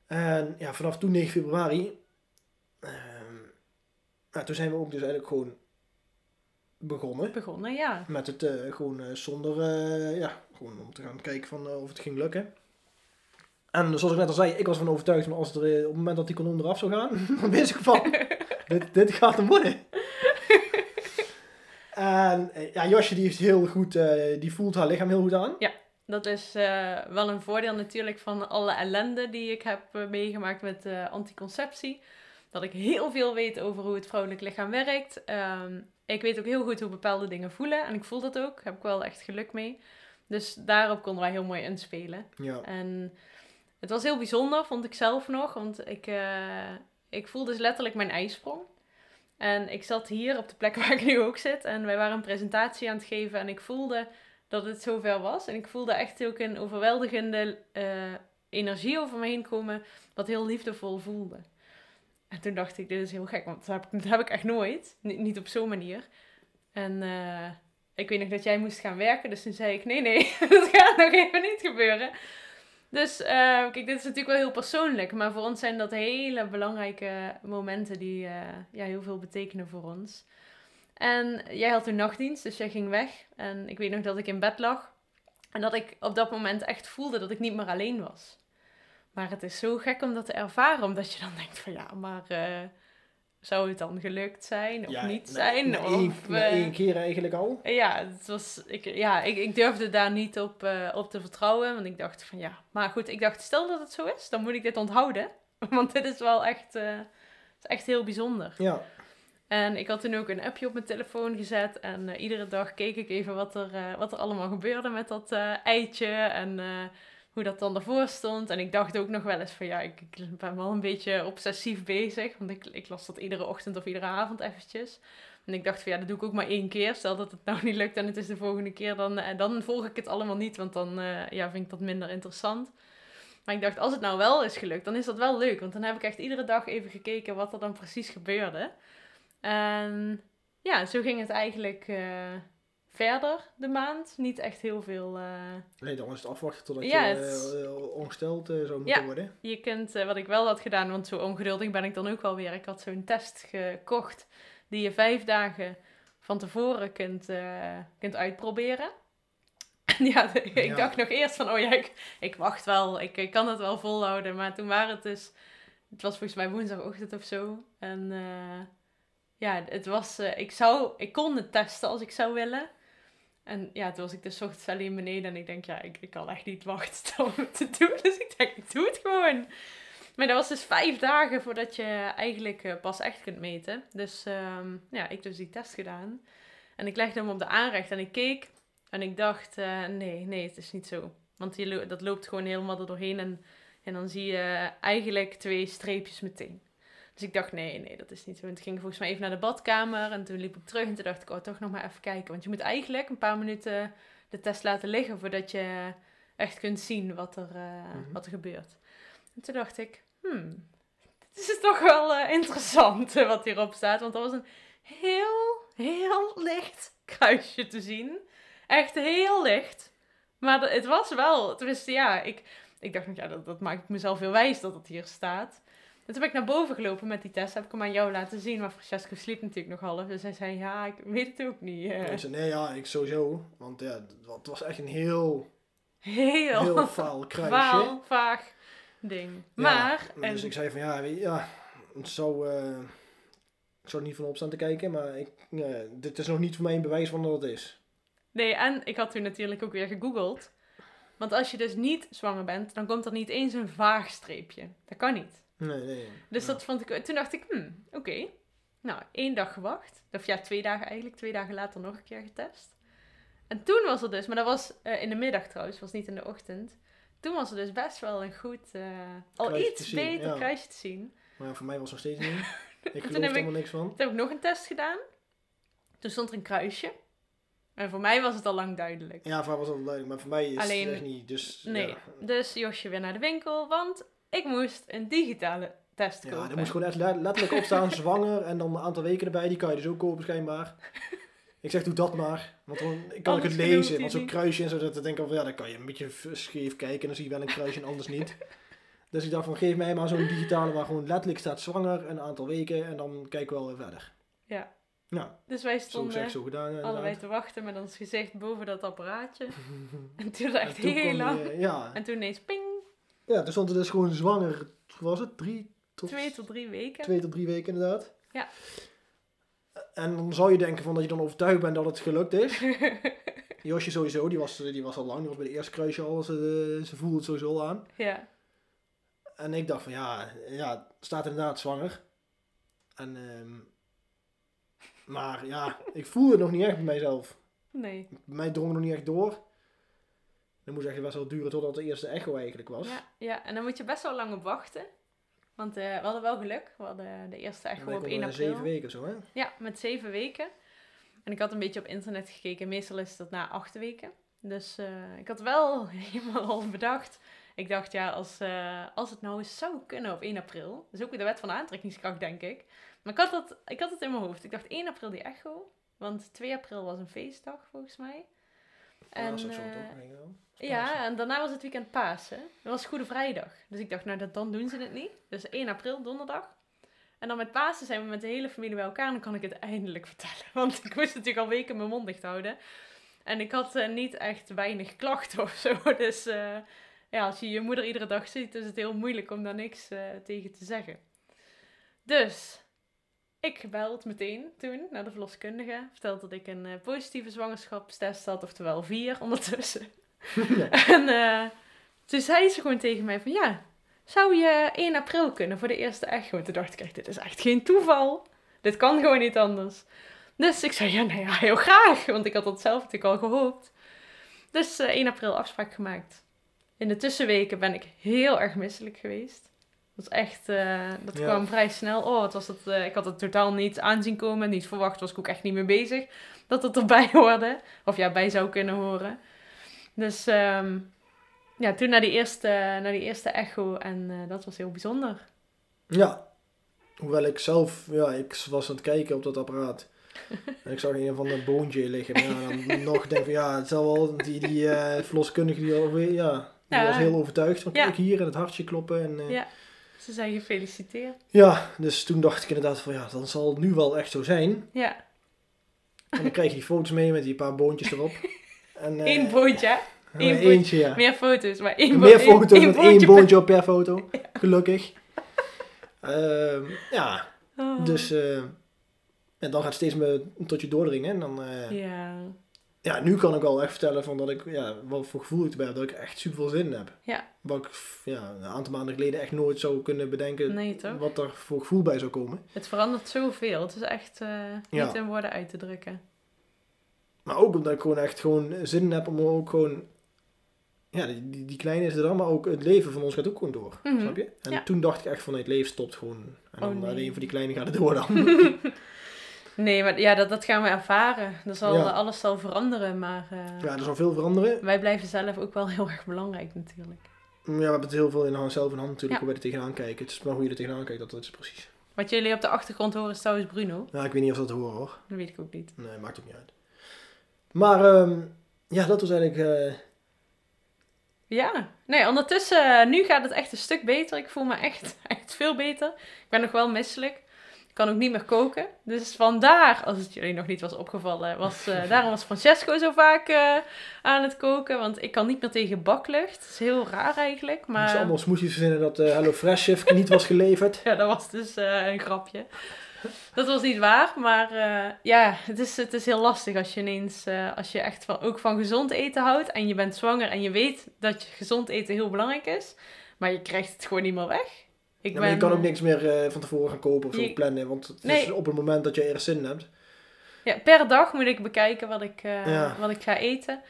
En ja, vanaf toen negen februari, uh, nou, toen zijn we ook dus eigenlijk gewoon begonnen. Begonnen, ja. Met het uh, gewoon uh, zonder, uh, ja, gewoon om te gaan kijken van, uh, of het ging lukken. En zoals ik net al zei, ik was van overtuigd, maar als het er, op het moment dat die kon onderaf zou gaan, dan wist ik van, dit, dit gaat hem worden. En ja, Josje die, is heel goed, uh, die voelt haar lichaam heel goed aan. Ja, Dat is uh, wel een voordeel natuurlijk van alle ellende die ik heb uh, meegemaakt met uh, anticonceptie. Dat ik heel veel weet over hoe het vrouwelijk lichaam werkt. Um, ik weet ook heel goed hoe bepaalde dingen voelen. En ik voel dat ook. Daar heb ik wel echt geluk mee. Dus daarop konden wij heel mooi inspelen. Ja. En het was heel bijzonder, vond ik zelf nog. Want ik, uh, ik voelde dus letterlijk mijn ijsprong. En ik zat hier op de plek waar ik nu ook zit. En wij waren een presentatie aan het geven. En ik voelde dat het zover was. En ik voelde echt ook een overweldigende uh, energie over me heen komen. Wat heel liefdevol voelde. En toen dacht ik, dit is heel gek. Want dat heb ik, dat heb ik echt nooit. N- niet op zo'n manier. En uh, ik weet nog dat jij moest gaan werken. Dus toen zei ik, nee, nee. Dat gaat nog even niet gebeuren. Dus uh, kijk, dit is natuurlijk wel heel persoonlijk. Maar voor ons zijn dat hele belangrijke momenten die uh, ja, heel veel betekenen voor ons. En jij had toen nachtdienst, dus jij ging weg. En ik weet nog dat ik in bed lag. En dat ik op dat moment echt voelde dat ik niet meer alleen was. Maar het is zo gek om dat te ervaren. Omdat je dan denkt van ja, maar uh, zou het dan gelukt zijn of ja, niet na, zijn? Na één, of, uh, na één keer eigenlijk al. Ja, het was, ik, ja ik, ik durfde daar niet op, uh, op te vertrouwen. Want ik dacht van ja, maar goed, ik dacht stel dat het zo is, dan moet ik dit onthouden. Want dit is wel echt, uh, is echt heel bijzonder. Ja. En ik had toen ook een appje op mijn telefoon gezet. En uh, iedere dag keek ik even wat er, uh, wat er allemaal gebeurde met dat uh, eitje. En uh, hoe dat dan ervoor stond. En ik dacht ook nog wel eens van ja, ik, ik ben wel een beetje obsessief bezig. Want ik, ik las dat iedere ochtend of iedere avond eventjes. En ik dacht van ja, dat doe ik ook maar één keer. Stel dat het nou niet lukt en het is de volgende keer. Dan, uh, dan volg ik het allemaal niet. Want dan uh, ja, vind ik dat minder interessant. Maar ik dacht, als het nou wel is gelukt, dan is dat wel leuk. Want dan heb ik echt iedere dag even gekeken wat er dan precies gebeurde. En ja, zo ging het eigenlijk uh, verder de maand. Niet echt heel veel... Uh... Nee, dan is het afwachten totdat ja, je het... uh, ongesteld uh, zou moeten ja, worden. Je kunt, uh, wat ik wel had gedaan, want zo ongeduldig ben ik dan ook wel weer. Ik had zo'n test gekocht die je vijf dagen van tevoren kunt, uh, kunt uitproberen. En ja, ik ja. dacht nog eerst van, oh ja, ik, ik wacht wel, ik, ik kan het wel volhouden. Maar toen waren het dus, het was volgens mij woensdagochtend of zo. En... Uh, Ja, het was, uh, ik, zou, ik kon het testen als ik zou willen. En ja, toen was ik dus ochtends alleen beneden. En ik denk, ja, ik, ik kan echt niet wachten om het te doen. Dus ik denk, ik doe het gewoon. Maar dat was dus vijf dagen voordat je eigenlijk uh, pas echt kunt meten. Dus um, ja, ik heb dus die test gedaan. En ik legde hem op de aanrecht en ik keek. En ik dacht, uh, nee, nee, het is niet zo. Want die lo- dat loopt gewoon helemaal er doorheen. En, en dan zie je eigenlijk twee streepjes meteen. Dus ik dacht, nee, nee, dat is niet zo. En toen ging ik volgens mij even naar de badkamer. En toen liep ik terug en toen dacht ik, oh, toch nog maar even kijken. Want je moet eigenlijk een paar minuten de test laten liggen voordat je echt kunt zien wat er, uh, mm-hmm. wat er gebeurt. En toen dacht ik, hmm, dit is toch wel uh, interessant uh, wat hierop staat. Want er was een heel, heel licht kruisje te zien. Echt heel licht. Maar d- het was wel, tenminste ja, ik, ik dacht, ja, dat, dat maak ik mezelf heel wijs dat het hier staat. En toen ben ik naar boven gelopen met die test. Heb ik hem aan jou laten zien. Maar Francesco sliep natuurlijk nog half. Dus hij zei, ja, ik weet het ook niet. Uh. Ik zei, nee, ja, ik sowieso. Want ja, het was echt een heel... Heel... Heel vaal kruisje. Vaal, vaag ding. Ja, maar... Dus en... ik zei van, ja, weet je, ja het zou, uh, ik zou er niet van op staan te kijken. Maar ik, uh, dit is nog niet voor mij een bewijs van dat het is. Nee, en ik had toen natuurlijk ook weer gegoogeld. Want als je dus niet zwanger bent, dan komt er niet eens een vaag streepje. Dat kan niet. Nee, nee. Dus ja. dat vond ik... Toen dacht ik, hmm, oké. Okay. Nou, één dag gewacht. Of ja, twee dagen eigenlijk. Twee dagen later nog een keer getest. En toen was er dus... Maar dat was uh, in de middag trouwens. Was niet in de ochtend. Toen was er dus best wel een goed... Uh, al iets beter ja. kruisje te zien. Maar ja, voor mij was het nog steeds niet. Ik geloof er helemaal niks van. Toen heb ik nog een test gedaan. Toen stond er een kruisje. En voor mij was het al lang duidelijk. Ja, voor mij was het al duidelijk. Maar voor mij is Alleen, het echt niet. Dus, nee. Ja. Dus Josje weer naar de winkel. Want... Ik moest een digitale test kopen. Ja, dat moest gewoon echt letterlijk opstaan, zwanger en dan een aantal weken erbij. Die kan je dus ook kopen schijnbaar. Ik zeg, doe dat maar. Want dan kan ik het lezen. Want zo'n kruisje en zo, dat denk ik van, ja, dan kan je een beetje scheef kijken. En dan zie je wel een kruisje en anders niet. Dus ik dacht van, geef mij maar zo'n digitale waar gewoon letterlijk staat zwanger. Een aantal weken en dan kijken we wel weer verder. Ja. Nou, dus wij stonden zo, zeg, zo gedaan, allebei inderdaad. Te wachten met ons gezicht boven dat apparaatje. En toen echt en toen heel lang. Je, ja. En toen ineens ping. Ja, toen stond er dus gewoon zwanger, was het? Drie tot... Twee tot drie weken. Twee tot drie weken, inderdaad. Ja. En dan zou je denken van dat je dan overtuigd bent dat het gelukt is. Josje sowieso, die was, die was al lang. Die was bij de eerste kruisje al. Ze, ze voelde het sowieso al aan. Ja. En ik dacht van, ja, ja staat inderdaad zwanger. En, um, maar ja, ik voelde het nog niet echt bij mijzelf. Nee. Bij mij drong het nog niet echt door. Dan moest echt best wel duren totdat de eerste echo eigenlijk was. Ja, ja. En dan moet je best wel lang op wachten. Want uh, we hadden wel geluk. We hadden de eerste echo op één april. Met zeven weken zo, hè? Ja, met zeven weken. En ik had een beetje op internet gekeken. Meestal is dat na acht weken. Dus uh, ik had wel helemaal al bedacht. Ik dacht, ja, als, uh, als het nou eens zou kunnen op één april. Dat is ook weer de wet van de aantrekkingskracht, denk ik. Maar ik had, dat, ik had het in mijn hoofd. Ik dacht één april die echo. Want twee april was een feestdag, volgens mij. En, uh, ja, en daarna was het weekend Pasen. Dat was Goede Vrijdag. Dus ik dacht, nou, dat, dan doen ze het niet. Dus één april, donderdag. En dan met Pasen zijn we met de hele familie bij elkaar. En dan kan ik het eindelijk vertellen. Want ik moest natuurlijk al weken mijn mond dicht houden. En ik had uh, niet echt weinig klachten of zo. Dus uh, ja, als je je moeder iedere dag ziet, is het heel moeilijk om daar niks uh, tegen te zeggen. Dus ik gebeld meteen toen naar de verloskundige. Vertelde dat ik een uh, positieve zwangerschapstest had. Oftewel vier ondertussen. Ja. En uh, toen zei ze gewoon tegen mij van ja, zou je één april kunnen voor de eerste echo? Toen dacht ik, dit is echt geen toeval. Dit kan gewoon niet anders. Dus ik zei, ja, nou ja, heel graag. Want ik had dat zelf natuurlijk al gehoopt. Dus uh, één april afspraak gemaakt. In de tussenweken ben ik heel erg misselijk geweest. Dat was echt, uh, dat ja. kwam vrij snel. Oh, wat was dat? Uh, ik had het totaal niet aanzien komen. Niet verwacht, was ik ook echt niet mee bezig. Dat het erbij hoorde. Of ja, bij zou kunnen horen. Dus um, ja, toen naar die eerste, naar die eerste echo. En uh, dat was heel bijzonder. Ja. Hoewel ik zelf, ja, ik was aan het kijken op dat apparaat. En ik zag een van de boontje liggen. Maar ja, dan nog denk ik, ja, het zal wel die, die uh, verloskundige die alweer, ja, die ja, was heel overtuigd. Want ja. Kijk hier en het hartje kloppen. En, uh, ja, ze zijn gefeliciteerd. Ja, dus toen dacht ik inderdaad van, ja, dan zal het nu wel echt zo zijn. Ja. En dan krijg je die foto's mee met die paar boontjes erop. En, uh, Eén boontje, hè? Eén boontje. Eentje, ja. Meer foto's, maar één boontje. Meer foto's één, met één boontje, boontje op per foto. Ja. Gelukkig. Uh, ja, oh. dus... Uh, En dan gaat het steeds meer tot je doordringen. En dan, uh, ja. ja, nu kan ik al echt vertellen van dat ik, ja, wat voor gevoel ik erbij heb, dat ik echt super veel zin in heb. Ja. Wat ik ja, een aantal maanden geleden echt nooit zou kunnen bedenken nee, wat er voor gevoel bij zou komen. Het verandert zoveel. Het is echt uh, niet ja. in woorden uit te drukken. Maar ook omdat ik gewoon echt gewoon zin in heb om ook gewoon, ja, die, die kleine is er dan, maar ook het leven van ons gaat ook gewoon door. Mm-hmm. Snap je? En ja. toen dacht ik echt van, nee, het leven stopt gewoon. En dan oh, nee. alleen voor die kleine gaat het door dan. Nee, maar ja, dat, dat gaan we ervaren. Dat zal, ja. Alles zal veranderen, maar... Uh, ja, er zal veel veranderen. Wij blijven zelf ook wel heel erg belangrijk natuurlijk. Ja, we hebben het heel veel in hand, zelf in hand natuurlijk, ja. hoe we er tegenaan kijken. Het is maar hoe je er tegenaan kijkt, dat, dat is precies. Wat jullie op de achtergrond horen is trouwens Bruno. Ja, ik weet niet of dat horen hoor. Dat weet ik ook niet. Nee, maakt ook niet uit. Maar um, ja, dat was eigenlijk... Uh... Ja, nee, ondertussen, uh, nu gaat het echt een stuk beter. Ik voel me echt, echt veel beter. Ik ben nog wel misselijk. Kan ook niet meer koken. Dus vandaar, als het jullie nog niet was opgevallen, was, uh, daarom was Francesco zo vaak uh, aan het koken. Want ik kan niet meer tegen baklucht. Dat is heel raar eigenlijk. Maar... Het is allemaal smoesjes verzinnen dat uh, HelloFresh shift niet was geleverd. Ja, dat was dus uh, een grapje. Dat was niet waar. Maar uh, ja, het is, het is heel lastig als je ineens, uh, als je echt van, ook van gezond eten houdt. En je bent zwanger en je weet dat gezond eten heel belangrijk is. Maar je krijgt het gewoon niet meer weg. Ik ja, maar ben, je kan ook niks meer uh, van tevoren gaan kopen of zo je, plannen. Want het nee. is op het moment dat je ergens zin hebt. Ja, per dag moet ik bekijken wat ik, uh, ja. wat ik ga eten.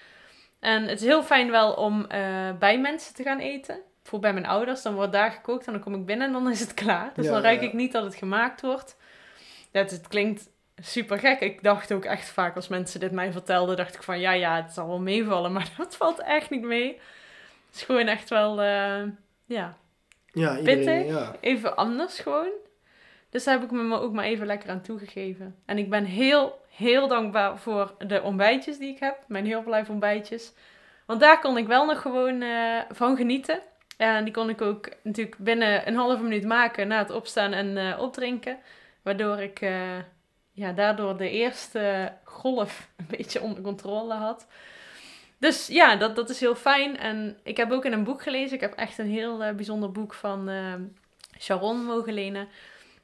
En het is heel fijn wel om uh, bij mensen te gaan eten. Bijvoorbeeld bij mijn ouders. Dan wordt daar gekookt en dan kom ik binnen en dan is het klaar. Dus ja, dan ruik ja. ik niet dat het gemaakt wordt. Ja, het, het klinkt super gek. Ik dacht ook echt vaak als mensen dit mij vertelden. Dacht ik van ja, ja, het zal wel meevallen. Maar dat valt echt niet mee. Het is gewoon echt wel... Uh, ja... Ja, iedereen, pittig, ja. even anders gewoon. Dus daar heb ik me ook maar even lekker aan toegegeven. En ik ben heel, heel dankbaar voor de ontbijtjes die ik heb. Mijn heel blijf ontbijtjes. Want daar kon ik wel nog gewoon uh, van genieten. En die kon ik ook natuurlijk binnen een halve minuut maken na het opstaan en uh, opdrinken. Waardoor ik uh, ja, daardoor de eerste golf een beetje onder controle had. Dus ja, dat, dat is heel fijn. En ik heb ook in een boek gelezen. Ik heb echt een heel uh, bijzonder boek van uh, Sharon mogen lenen.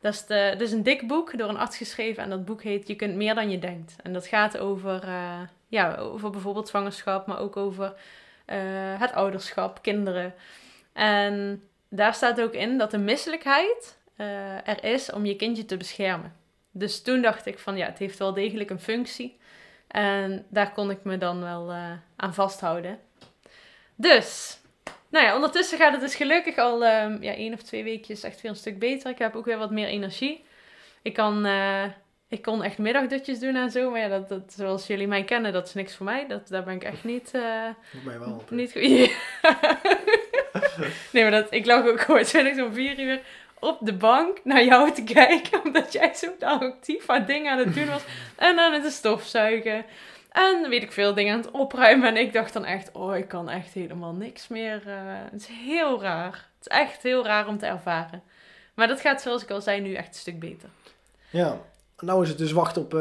Dat is, de, dat is een dik boek door een arts geschreven. En dat boek heet Je kunt meer dan je denkt. En dat gaat over uh, ja, over bijvoorbeeld zwangerschap, maar ook over uh, het ouderschap, kinderen. En daar staat ook in dat de misselijkheid uh, er is om je kindje te beschermen. Dus toen dacht ik van ja, het heeft wel degelijk een functie. En daar kon ik me dan wel uh, aan vasthouden. Dus, nou ja, ondertussen gaat het dus gelukkig al um, ja, één of twee weekjes echt weer een stuk beter. Ik heb ook weer wat meer energie. Ik kan... Uh, Ik kon echt middagdutjes doen en zo. Maar ja, dat, dat, zoals jullie mij kennen, dat is niks voor mij. Dat, daar ben ik echt niet... Uh, Moet mij wel helpen. Niet goed. Ja. Nee, maar dat, ik lag ook gewoon zo'n vier uur op de bank naar jou te kijken. Omdat jij zo actief aan dingen aan het doen was. En aan het stofzuigen. En weet ik veel, dingen aan het opruimen. En ik dacht dan echt, oh, ik kan echt helemaal niks meer. Uh, het is heel raar. Het is echt heel raar om te ervaren. Maar dat gaat, zoals ik al zei, nu echt een stuk beter. Ja. Nou is het dus wachten op, uh,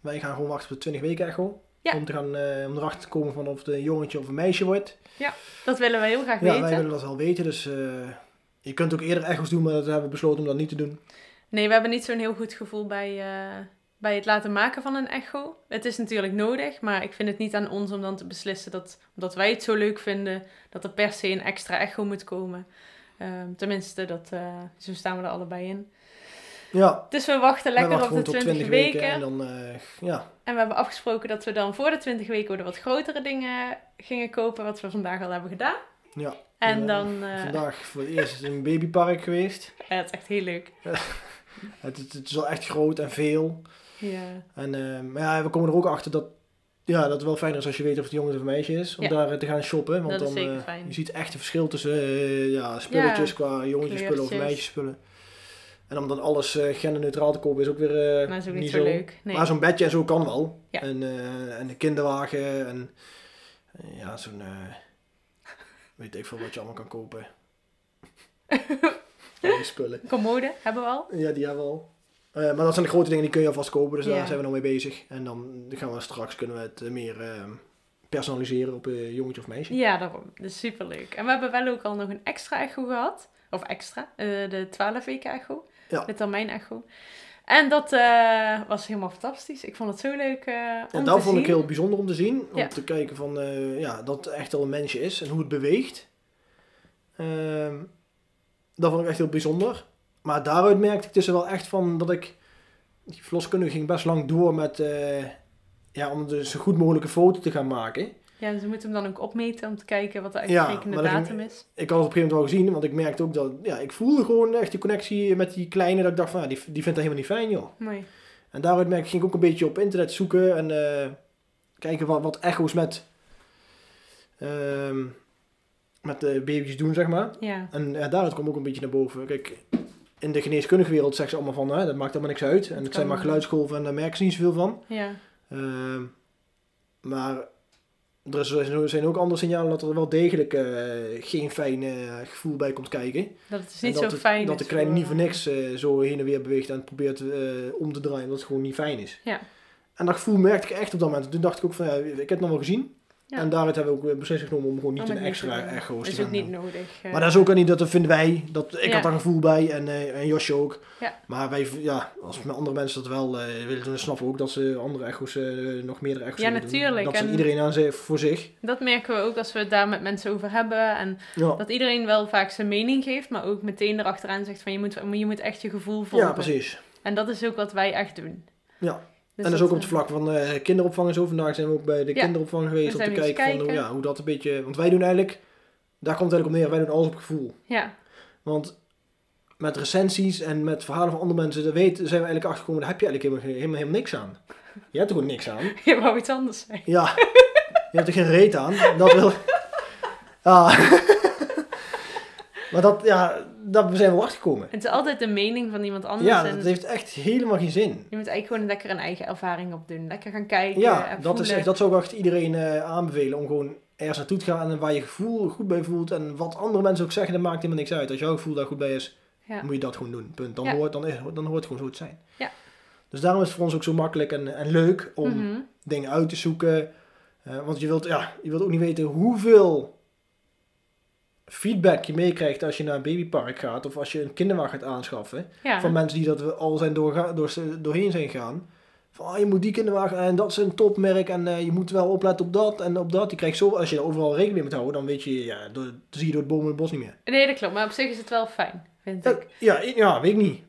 wij gaan gewoon wachten op de twintig weken echo. Ja. Om, te gaan, uh, om erachter te komen van of het een jongetje of een meisje wordt. Ja, dat willen wij heel graag ja, weten. Ja, wij willen dat wel weten. Dus uh, je kunt ook eerder echo's doen, maar dat hebben we besloten om dat niet te doen. Nee, we hebben niet zo'n heel goed gevoel bij, uh, bij het laten maken van een echo. Het is natuurlijk nodig, maar ik vind het niet aan ons om dan te beslissen dat, omdat wij het zo leuk vinden, dat er per se een extra echo moet komen. Uh, tenminste, dat, uh, zo staan we er allebei in. Ja. Dus we wachten lekker we wachten op de twintig weken. weken en, dan, uh, ja. en we hebben afgesproken dat we dan voor de twintig weken de wat grotere dingen gingen kopen. Wat we vandaag al hebben gedaan. Ja. En uh, dan... Uh... Vandaag voor het eerst in een babypark geweest. Ja, het is echt heel leuk. het, het, het is wel echt groot en veel. Ja. En uh, maar ja, we komen er ook achter dat, ja, dat het wel fijner is als je weet of het jongen of een meisje is. Om ja. daar te gaan shoppen. Want dat dan, is zeker uh, fijn. Je ziet echt een verschil tussen uh, ja, spulletjes ja, qua jongetjespullen of meisjespullen. En om dan alles uh, genderneutraal te kopen is ook weer uh, maar is ook niet, niet zo leuk. Nee. Maar zo'n bedje en zo kan wel. Ja. En, uh, en een kinderwagen en uh, ja, zo'n uh, weet ik veel wat je allemaal kan kopen. Die spullen. Commode hebben we al. Ja, die hebben we al. Uh, maar dat zijn de grote dingen, die kun je alvast kopen. Dus yeah. daar zijn we nog mee bezig. En dan gaan we straks kunnen we het meer uh, personaliseren op uh, jongetje of meisje. Ja, daarom. Dat is superleuk. En we hebben wel ook al nog een extra echo gehad. Of extra, uh, de twaalf weken echo, ja. de termijn echo. En dat uh, was helemaal fantastisch. Ik vond het zo leuk uh, om te zien. En dat vond ik heel bijzonder om te zien. Om ja. te kijken van, uh, ja, dat het echt al een mensje is en hoe het beweegt. Uh, dat vond ik echt heel bijzonder. Maar daaruit merkte ik dus wel echt van dat ik... Die verloskundige ging best lang door met, uh, ja, om de zo goed mogelijke foto te gaan maken. Ja, dus we moeten hem dan ook opmeten om te kijken wat de uitgerekende ja, datum is. Ik had het op een gegeven moment wel gezien, want ik merkte ook dat... Ja, ik voelde gewoon echt de connectie met die kleine, dat ik dacht van, ja, die, die vindt dat helemaal niet fijn, joh. Nee. En daaruit merkte, ging ik ook een beetje op internet zoeken en uh, kijken wat, wat echo's met, uh, met de baby's doen, zeg maar. Ja. En uh, daaruit kwam ook een beetje naar boven. Kijk, in de geneeskundige wereld zeggen ze allemaal van, hè, dat maakt allemaal niks uit. En het zijn maar geluidsgolven en daar merken ze niet zoveel van. Ja. Uh, maar... Er zijn ook andere signalen dat er wel degelijk uh, geen fijn uh, gevoel bij komt kijken. Dat het is niet zo fijn is. Dat de kleine niet voor niks uh, zo heen en weer beweegt en probeert uh, om te draaien omdat het gewoon niet fijn is. Ja. En dat gevoel merkte ik echt op dat moment. Toen dacht ik ook van, ja, ik heb het nog wel gezien. Ja. En daaruit hebben we ook beslissing genomen om gewoon niet om een extra echo's te doen. Dat is ook niet nodig. Uh, maar dat is ook niet, dat vinden wij. Dat, ik ja. had daar een gevoel bij en, uh, en Josje ook. Ja. Maar wij, ja, als met andere mensen dat wel uh, willen doen, snappen we ook dat ze andere echo's, uh, nog meerdere echo's ja, natuurlijk. Doen. Dat en iedereen aan ze, voor zich. Dat merken we ook als we het daar met mensen over hebben. En ja. dat iedereen wel vaak zijn mening geeft, maar ook meteen erachteraan zegt van je moet, je moet echt je gevoel volgen. Ja, precies. En dat is ook wat wij echt doen. Ja. Dus en dat is ook op het vlak van uh, kinderopvang en zo. Vandaag zijn we ook bij de ja, kinderopvang geweest om te kijken, kijken. Van, hoe, ja, hoe dat een beetje... Want wij doen eigenlijk... Daar komt het eigenlijk op neer. Wij doen alles op gevoel. Ja. Want met recensies en met verhalen van andere mensen... Dat weet, zijn we eigenlijk achtergekomen... Daar heb je eigenlijk helemaal, helemaal, helemaal niks aan. Je hebt er gewoon niks aan. Je wou iets anders zijn. Ja. Je hebt er geen reet aan. Dat wil... Ah. Maar dat, ja, daar zijn we wel achtergekomen. Het is altijd de mening van iemand anders. Ja, dat en... heeft echt helemaal geen zin. Je moet eigenlijk gewoon lekker een eigen ervaring opdoen. Lekker gaan kijken. Ja, en dat, is echt, dat zou ik echt iedereen uh, aanbevelen. Om gewoon ergens naartoe te gaan en waar je gevoel goed bij voelt. En wat andere mensen ook zeggen, dat maakt helemaal niks uit. Als jouw gevoel daar goed bij is, ja. moet je dat gewoon doen. Punt. Dan, ja. hoort, dan, is, dan hoort het gewoon zo te zijn. Ja. Dus daarom is het voor ons ook zo makkelijk en, en leuk om mm-hmm. dingen uit te zoeken. Uh, want je wilt, ja, je wilt ook niet weten hoeveel... feedback je meekrijgt als je naar een babypark gaat of als je een kinderwagen gaat aanschaffen ja. van mensen die dat al zijn doorga- door, doorheen zijn gegaan Van, oh, je moet die kinderwagen en dat is een topmerk en uh, je moet wel opletten op dat en op dat. Je krijgt zo, als je overal rekening mee moet houden, dan weet je, ja, door, dan zie je door het bomen het bos niet meer. Nee, dat klopt, maar op zich is het wel fijn, vind ik. Ja, ja, ja weet ik niet.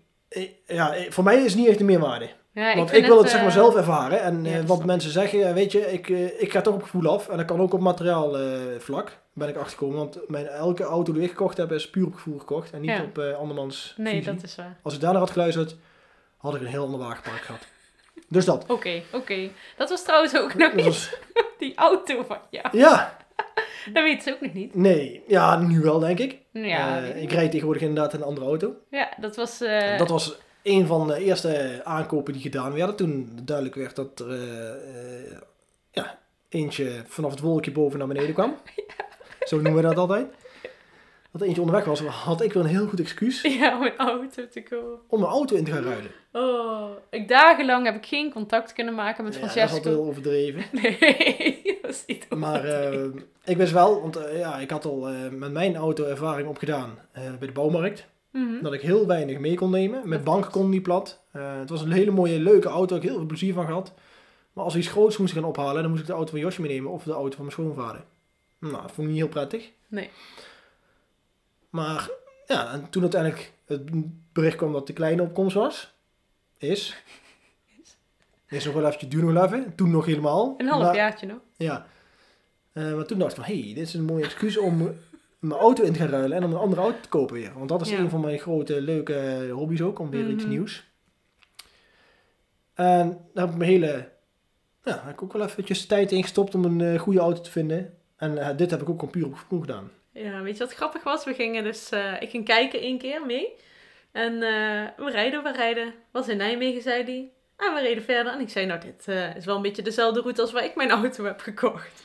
Ja, voor mij is het niet echt de meerwaarde. Ja, want ik, ik wil het, het zeg maar zelf ervaren en ja, wat mensen zeggen, weet je, ik, ik ga toch op gevoel af en dat kan ook op materiaal uh, vlak, ben ik achtergekomen, want mijn, elke auto die ik gekocht heb is puur op gevoel gekocht en niet ja. op uh, andermans nee, visie. Dat is waar. Als ik daarna had geluisterd, had ik een heel ander wagenpark gehad. Dus dat. Oké, okay, oké. Okay. Dat was trouwens ook nog iets. Was... Die auto van jou. Ja. Dat weet ze ook nog niet. Nee. Ja, nu wel denk ik. Ja, uh, ik rijd tegenwoordig inderdaad een andere auto. Ja, dat was... Uh... Dat was een van de eerste aankopen die gedaan werden. Toen duidelijk werd dat er... Uh, uh, ja, eentje vanaf het wolkje boven naar beneden kwam. Ja. Zo noemen we dat altijd. Dat eentje onderweg was, had ik wel een heel goed excuus. Ja, om een auto te kopen. Om mijn auto in te gaan ruilen. Oh, ik dagenlang heb ik geen contact kunnen maken met ja, Francesco. Ja, dat is altijd heel overdreven. Nee, dat is niet overdreven. Maar uh, ik wist wel, want uh, ja, ik had al uh, met mijn auto ervaring opgedaan uh, bij de bouwmarkt. Mm-hmm. Dat ik heel weinig mee kon nemen. Mijn bank kon niet plat. Uh, het was een hele mooie, leuke auto. Ik heb heel veel plezier van gehad. Maar als we iets groots moesten gaan ophalen, dan moest ik de auto van Josje meenemen of de auto van mijn schoonvader. Nou, dat vond ik niet heel prettig. Nee. Maar ja, en toen uiteindelijk het bericht kwam dat de kleine opkomst was, is, is nog wel eventje duur nog even, toen nog helemaal. Een half maar, jaartje nog. Ja, uh, maar toen dacht ik van, hé, hey, dit is een mooie excuus om mijn auto in te gaan ruilen en om een andere auto te kopen weer. Want dat is ja. een van mijn grote leuke hobby's ook, om weer mm-hmm. iets nieuws. En daar heb ik mijn hele, ja, daar heb ik ook wel eventjes tijd in gestopt om een uh, goede auto te vinden. En uh, dit heb ik ook puur op gevoel gedaan. Ja, weet je wat grappig was? We gingen dus, uh, ik ging kijken één keer mee. En uh, we rijden, we rijden. Was in Nijmegen, zei hij. En we reden verder. En ik zei, nou, dit uh, is wel een beetje dezelfde route als waar ik mijn auto heb gekocht.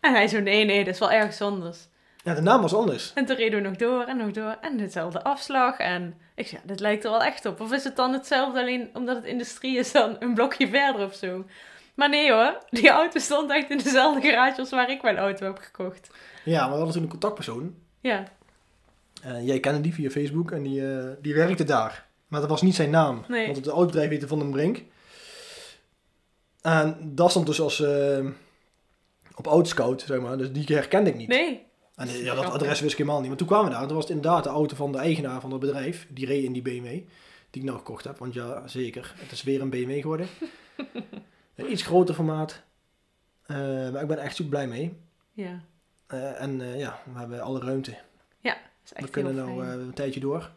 En hij zo, nee, nee, dat is wel ergens anders. Ja, de naam was anders. En toen reden we nog door en nog door. En dezelfde afslag. En ik zei, ja, dit lijkt er wel echt op. Of is het dan hetzelfde, alleen omdat het industrie is dan een blokje verder of zo? Maar nee hoor, die auto stond echt in dezelfde garage als waar ik mijn auto heb gekocht. Ja, maar we hadden toen een contactpersoon. Ja. Uh, jij kende die via Facebook en die, uh, die werkte daar. Maar dat was niet zijn naam. Nee. Want het autobedrijf heette Van den Brink. En dat stond dus als uh, op Autoscout, zeg maar. Dus die herkende ik niet. Nee. En uh, ja, dat adres wist ik helemaal niet. Maar toen kwamen we daar. En toen was het inderdaad de auto van de eigenaar van het bedrijf. Die reed in die B M W. Die ik nou gekocht heb. Want ja, zeker. Het is weer een B M W geworden. Een iets groter formaat. Uh, maar ik ben er echt super blij mee. Ja. Uh, en uh, ja, we hebben alle ruimte. Ja, dat is echt we kunnen nou uh, een tijdje door.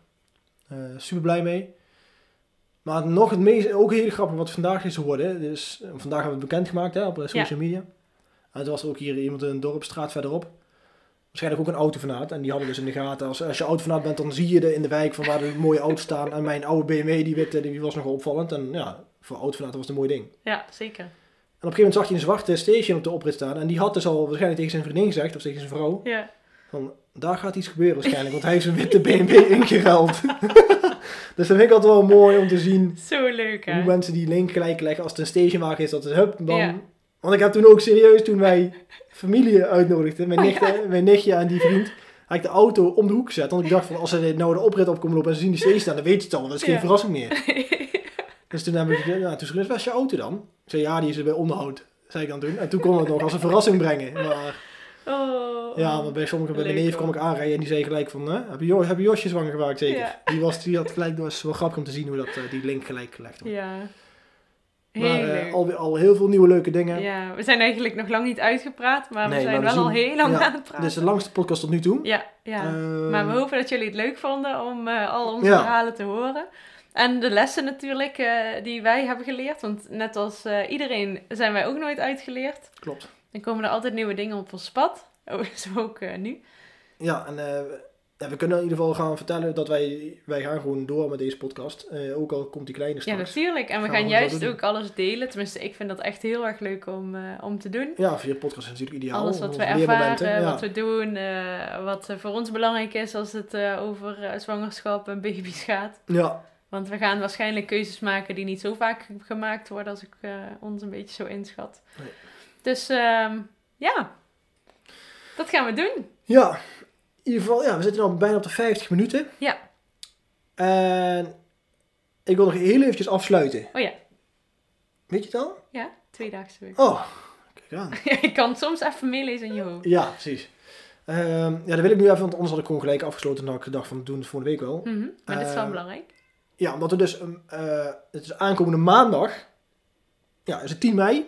Uh, super blij mee. Maar nog het meest, ook heel grappig wat vandaag is geworden. Dus, uh, vandaag hebben we het bekendgemaakt hè, op uh, social ja. media. En het was ook hier iemand in een dorpstraat verderop. Waarschijnlijk ook een autofanaat. En die hadden dus in de gaten. Als, als je autofanaat bent, dan zie je er in de wijk van waar de mooie auto's staan. En mijn oude B M W, die witte, die was nog opvallend. En ja, voor autofanaat was het een mooi ding. Ja, zeker. En op een gegeven moment zag hij een zwarte station op de oprit staan. En die had dus al waarschijnlijk tegen zijn vriendin gezegd, of tegen zijn vrouw. Ja. Van, daar gaat iets gebeuren waarschijnlijk. Want hij heeft zijn witte B M W ingeruild. Dus dat vind ik altijd wel mooi om te zien. Zo leuk hè. Hoe mensen die link gelijk leggen als het een stationwagen is. Dat is hup, dan... Ja. Want ik heb toen ook serieus, toen wij familie uitnodigden. Mijn, nicht, oh, ja. mijn nichtje en die vriend. Had ik de auto om de hoek gezet. Want ik dacht van, als ze nou de oprit op komen lopen en ze zien die station staan. Dan weet je het al, dat is geen ja. verrassing meer. Dus toen hebben we nou, toen zei ik, waar is je auto dan? Ik zei, ja, die is er bij onderhoud, zei ik dan toen. En toen kon we het nog als een verrassing brengen. Maar, oh, ja, want bij sommigen, bij de neef kwam ik aanrijden en die zei gelijk van, hè, heb, je, heb je Josje zwanger gemaakt zeker? Ja. Die, was, die had gelijk, dat was wel grappig om te zien hoe dat, uh, die link gelijk gelegd wordt. Ja. Maar uh, al, al heel veel nieuwe leuke dingen. Ja, we zijn eigenlijk nog lang niet uitgepraat, maar nee, we zijn maar we wel zien, al heel lang ja, aan het praten. Dit is de langste podcast tot nu toe. Ja, ja. Uh, maar we hopen dat jullie het leuk vonden om uh, al onze ja. verhalen te horen. En de lessen natuurlijk uh, die wij hebben geleerd. Want net als uh, iedereen zijn wij ook nooit uitgeleerd. Klopt. Dan komen er altijd nieuwe dingen op ons pad. Oh, zo ook uh, nu. Ja, en uh, ja, we kunnen in ieder geval gaan vertellen dat wij, wij gaan gewoon door met deze podcast. Uh, ook al komt die kleine straks. Ja, natuurlijk. En we gaan, gaan we juist ook alles delen. Tenminste, ik vind dat echt heel erg leuk om, uh, om te doen. Ja, via podcast is natuurlijk ideaal. Alles wat we ervaren, ja. wat we doen. Uh, wat voor ons belangrijk is als het uh, over uh, zwangerschap en baby's gaat. Ja. Want we gaan waarschijnlijk keuzes maken die niet zo vaak gemaakt worden als ik uh, ons een beetje zo inschat. Nee. Dus um, ja, dat gaan we doen. Ja, in ieder geval, ja, we zitten al bijna op de vijftig minuten. Ja. En ik wil nog heel eventjes afsluiten. Oh ja. Weet je het al? Ja, tweedaagse week. Oh, kijk aan. Je kan soms even meelezen in je hoofd. Ja, precies. Um, ja, dat wil ik nu even, want anders had ik gewoon gelijk afgesloten. En had ik gedacht van, doen het volgende week wel. Mm-hmm. Maar uh, dit is wel belangrijk. Ja, omdat we dus, um, uh, het is aankomende maandag, ja, is het tien mei, uh,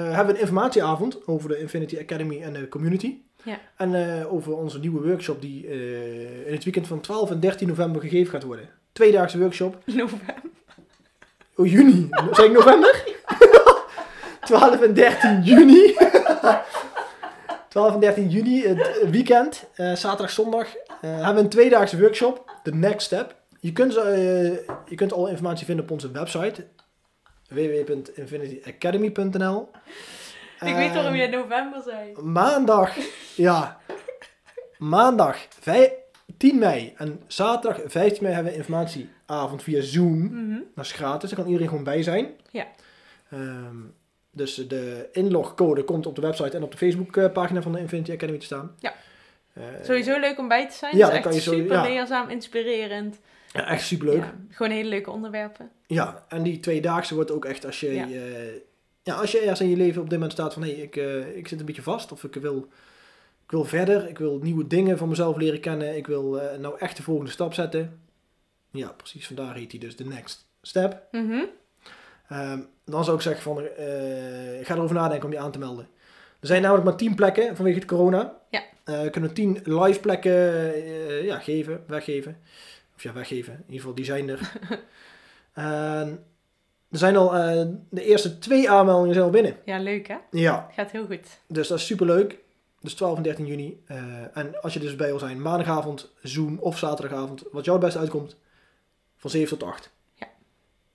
hebben we een informatieavond over de Infinity Academy en de community. Ja. En uh, over onze nieuwe workshop die uh, in het weekend van twaalf en dertien november gegeven gaat worden. Tweedaagse workshop. November. Oh, juni. Zeg ik november? twaalf en dertien juni. twaalf en dertien juni, het weekend, uh, zaterdag, zondag, uh, hebben we een tweedaagse workshop, The Next Step. Je kunt, uh, je kunt alle informatie vinden op onze website, w w w punt infinity academy punt n l. Ik uh, weet waarom je november zei. Maandag, ja, maandag vijf, tien mei en zaterdag vijftien mei hebben we informatieavond via Zoom. Mm-hmm. Dat is gratis, daar kan iedereen gewoon bij zijn. Ja. Um, Dus de inlogcode komt op de website en op de Facebookpagina van de Infinity Academy te staan. Ja. Uh, Sowieso leuk om bij te zijn. Ja, dat is echt kan je zo, super ja. leerzaam, inspirerend. Ja, echt superleuk. Ja, gewoon hele leuke onderwerpen. Ja, en die tweedaagse wordt ook echt als je... Ja. Uh, ja, als je ergens in je leven op dit moment staat van... Hé, hey, ik, uh, ik zit een beetje vast. Of ik wil, ik wil verder. Ik wil nieuwe dingen van mezelf leren kennen. Ik wil uh, nou echt de volgende stap zetten. Ja, precies. Vandaar heet hij dus The Next Step. Mhm. Um, dan zou ik zeggen van, uh, ga erover nadenken om je aan te melden. Er zijn namelijk maar tien plekken vanwege het corona. Ja. Uh, we kunnen tien live plekken uh, ja, geven, weggeven. Of ja, weggeven. In ieder geval, die zijn er. uh, er zijn al, uh, de eerste twee aanmeldingen zijn al binnen. Ja, leuk hè? Ja. Gaat heel goed. Dus dat is superleuk. Dus twaalf en dertien juni. Uh, en als je dus bij wil zijn, maandagavond, Zoom of zaterdagavond, wat jou het beste uitkomt, van zeven tot acht. Ja.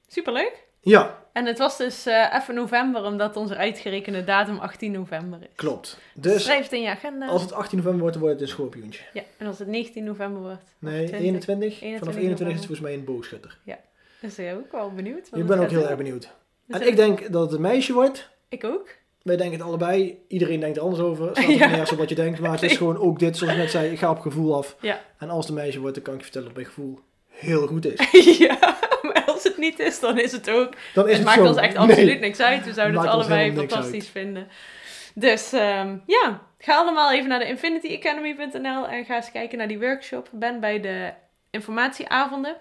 Superleuk. Ja. En het was dus uh, even november, omdat onze uitgerekende datum achttien november is. Klopt. Dus schrijf het in je agenda. Als het achttien november wordt, dan wordt het een schorpioentje. Ja, en als het negentien november wordt... Nee, eenentwintig. eenentwintig. Vanaf eenentwintig november. Is het volgens mij een boogschutter. Ja, dus ben je ook wel benieuwd. Ik ben ook heel erg benieuwd. Dus en ik denk dat het een meisje wordt. Ik ook. Wij denken het allebei. Iedereen denkt er anders over. Staat ja. nergens op wat je denkt, maar het is gewoon ook dit, zoals ik net zei, ik ga op gevoel af. Ja. En als het een meisje wordt, dan kan ik je vertellen dat mijn gevoel heel goed is. Ja. Als het niet is, dan is het ook. Dan is het, het maakt zo. Ons echt absoluut nee. niks uit. We zouden het, het allebei fantastisch vinden. Dus um, ja, ga allemaal even naar de infinity academy punt n l en ga eens kijken naar die workshop. Ben bij de informatieavonden.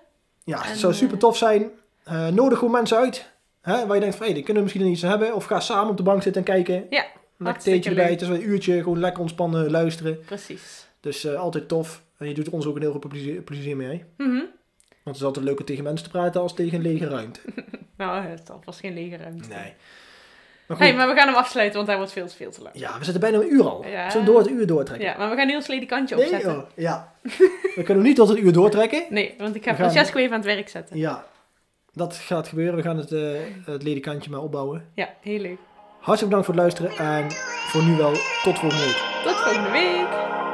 Ja, en, het zou super tof zijn. Uh, nodig gewoon mensen uit. Hè, waar je denkt van, hey, die kunnen we misschien iets hebben. Of ga samen op de bank zitten en kijken. Ja, lekker theetje erbij. Het is een uurtje, gewoon lekker ontspannen, luisteren. Precies. Dus uh, altijd tof. En je doet ons ook een heel veel plezier, plezier mee. Mhm. Want het is altijd leuker tegen mensen te praten als tegen een lege ruimte. Nou, het is alvast geen lege ruimte. Nee. Maar, goed. Hey, maar we gaan hem afsluiten, want hij wordt veel, veel te lang. Ja, we zitten bijna een uur al. Ja. Zullen we door het uur doortrekken? Ja, maar we gaan nu ons ledikantje nee, opzetten. Oh, ja. We kunnen niet tot het uur doortrekken. Nee, want ik ga gaan... Francesco even aan het werk zetten. Ja, dat gaat gebeuren. We gaan het, uh, het ledikantje maar opbouwen. Ja, heel leuk. Hartstikke bedankt voor het luisteren. En voor nu wel, tot volgende week. Tot volgende week.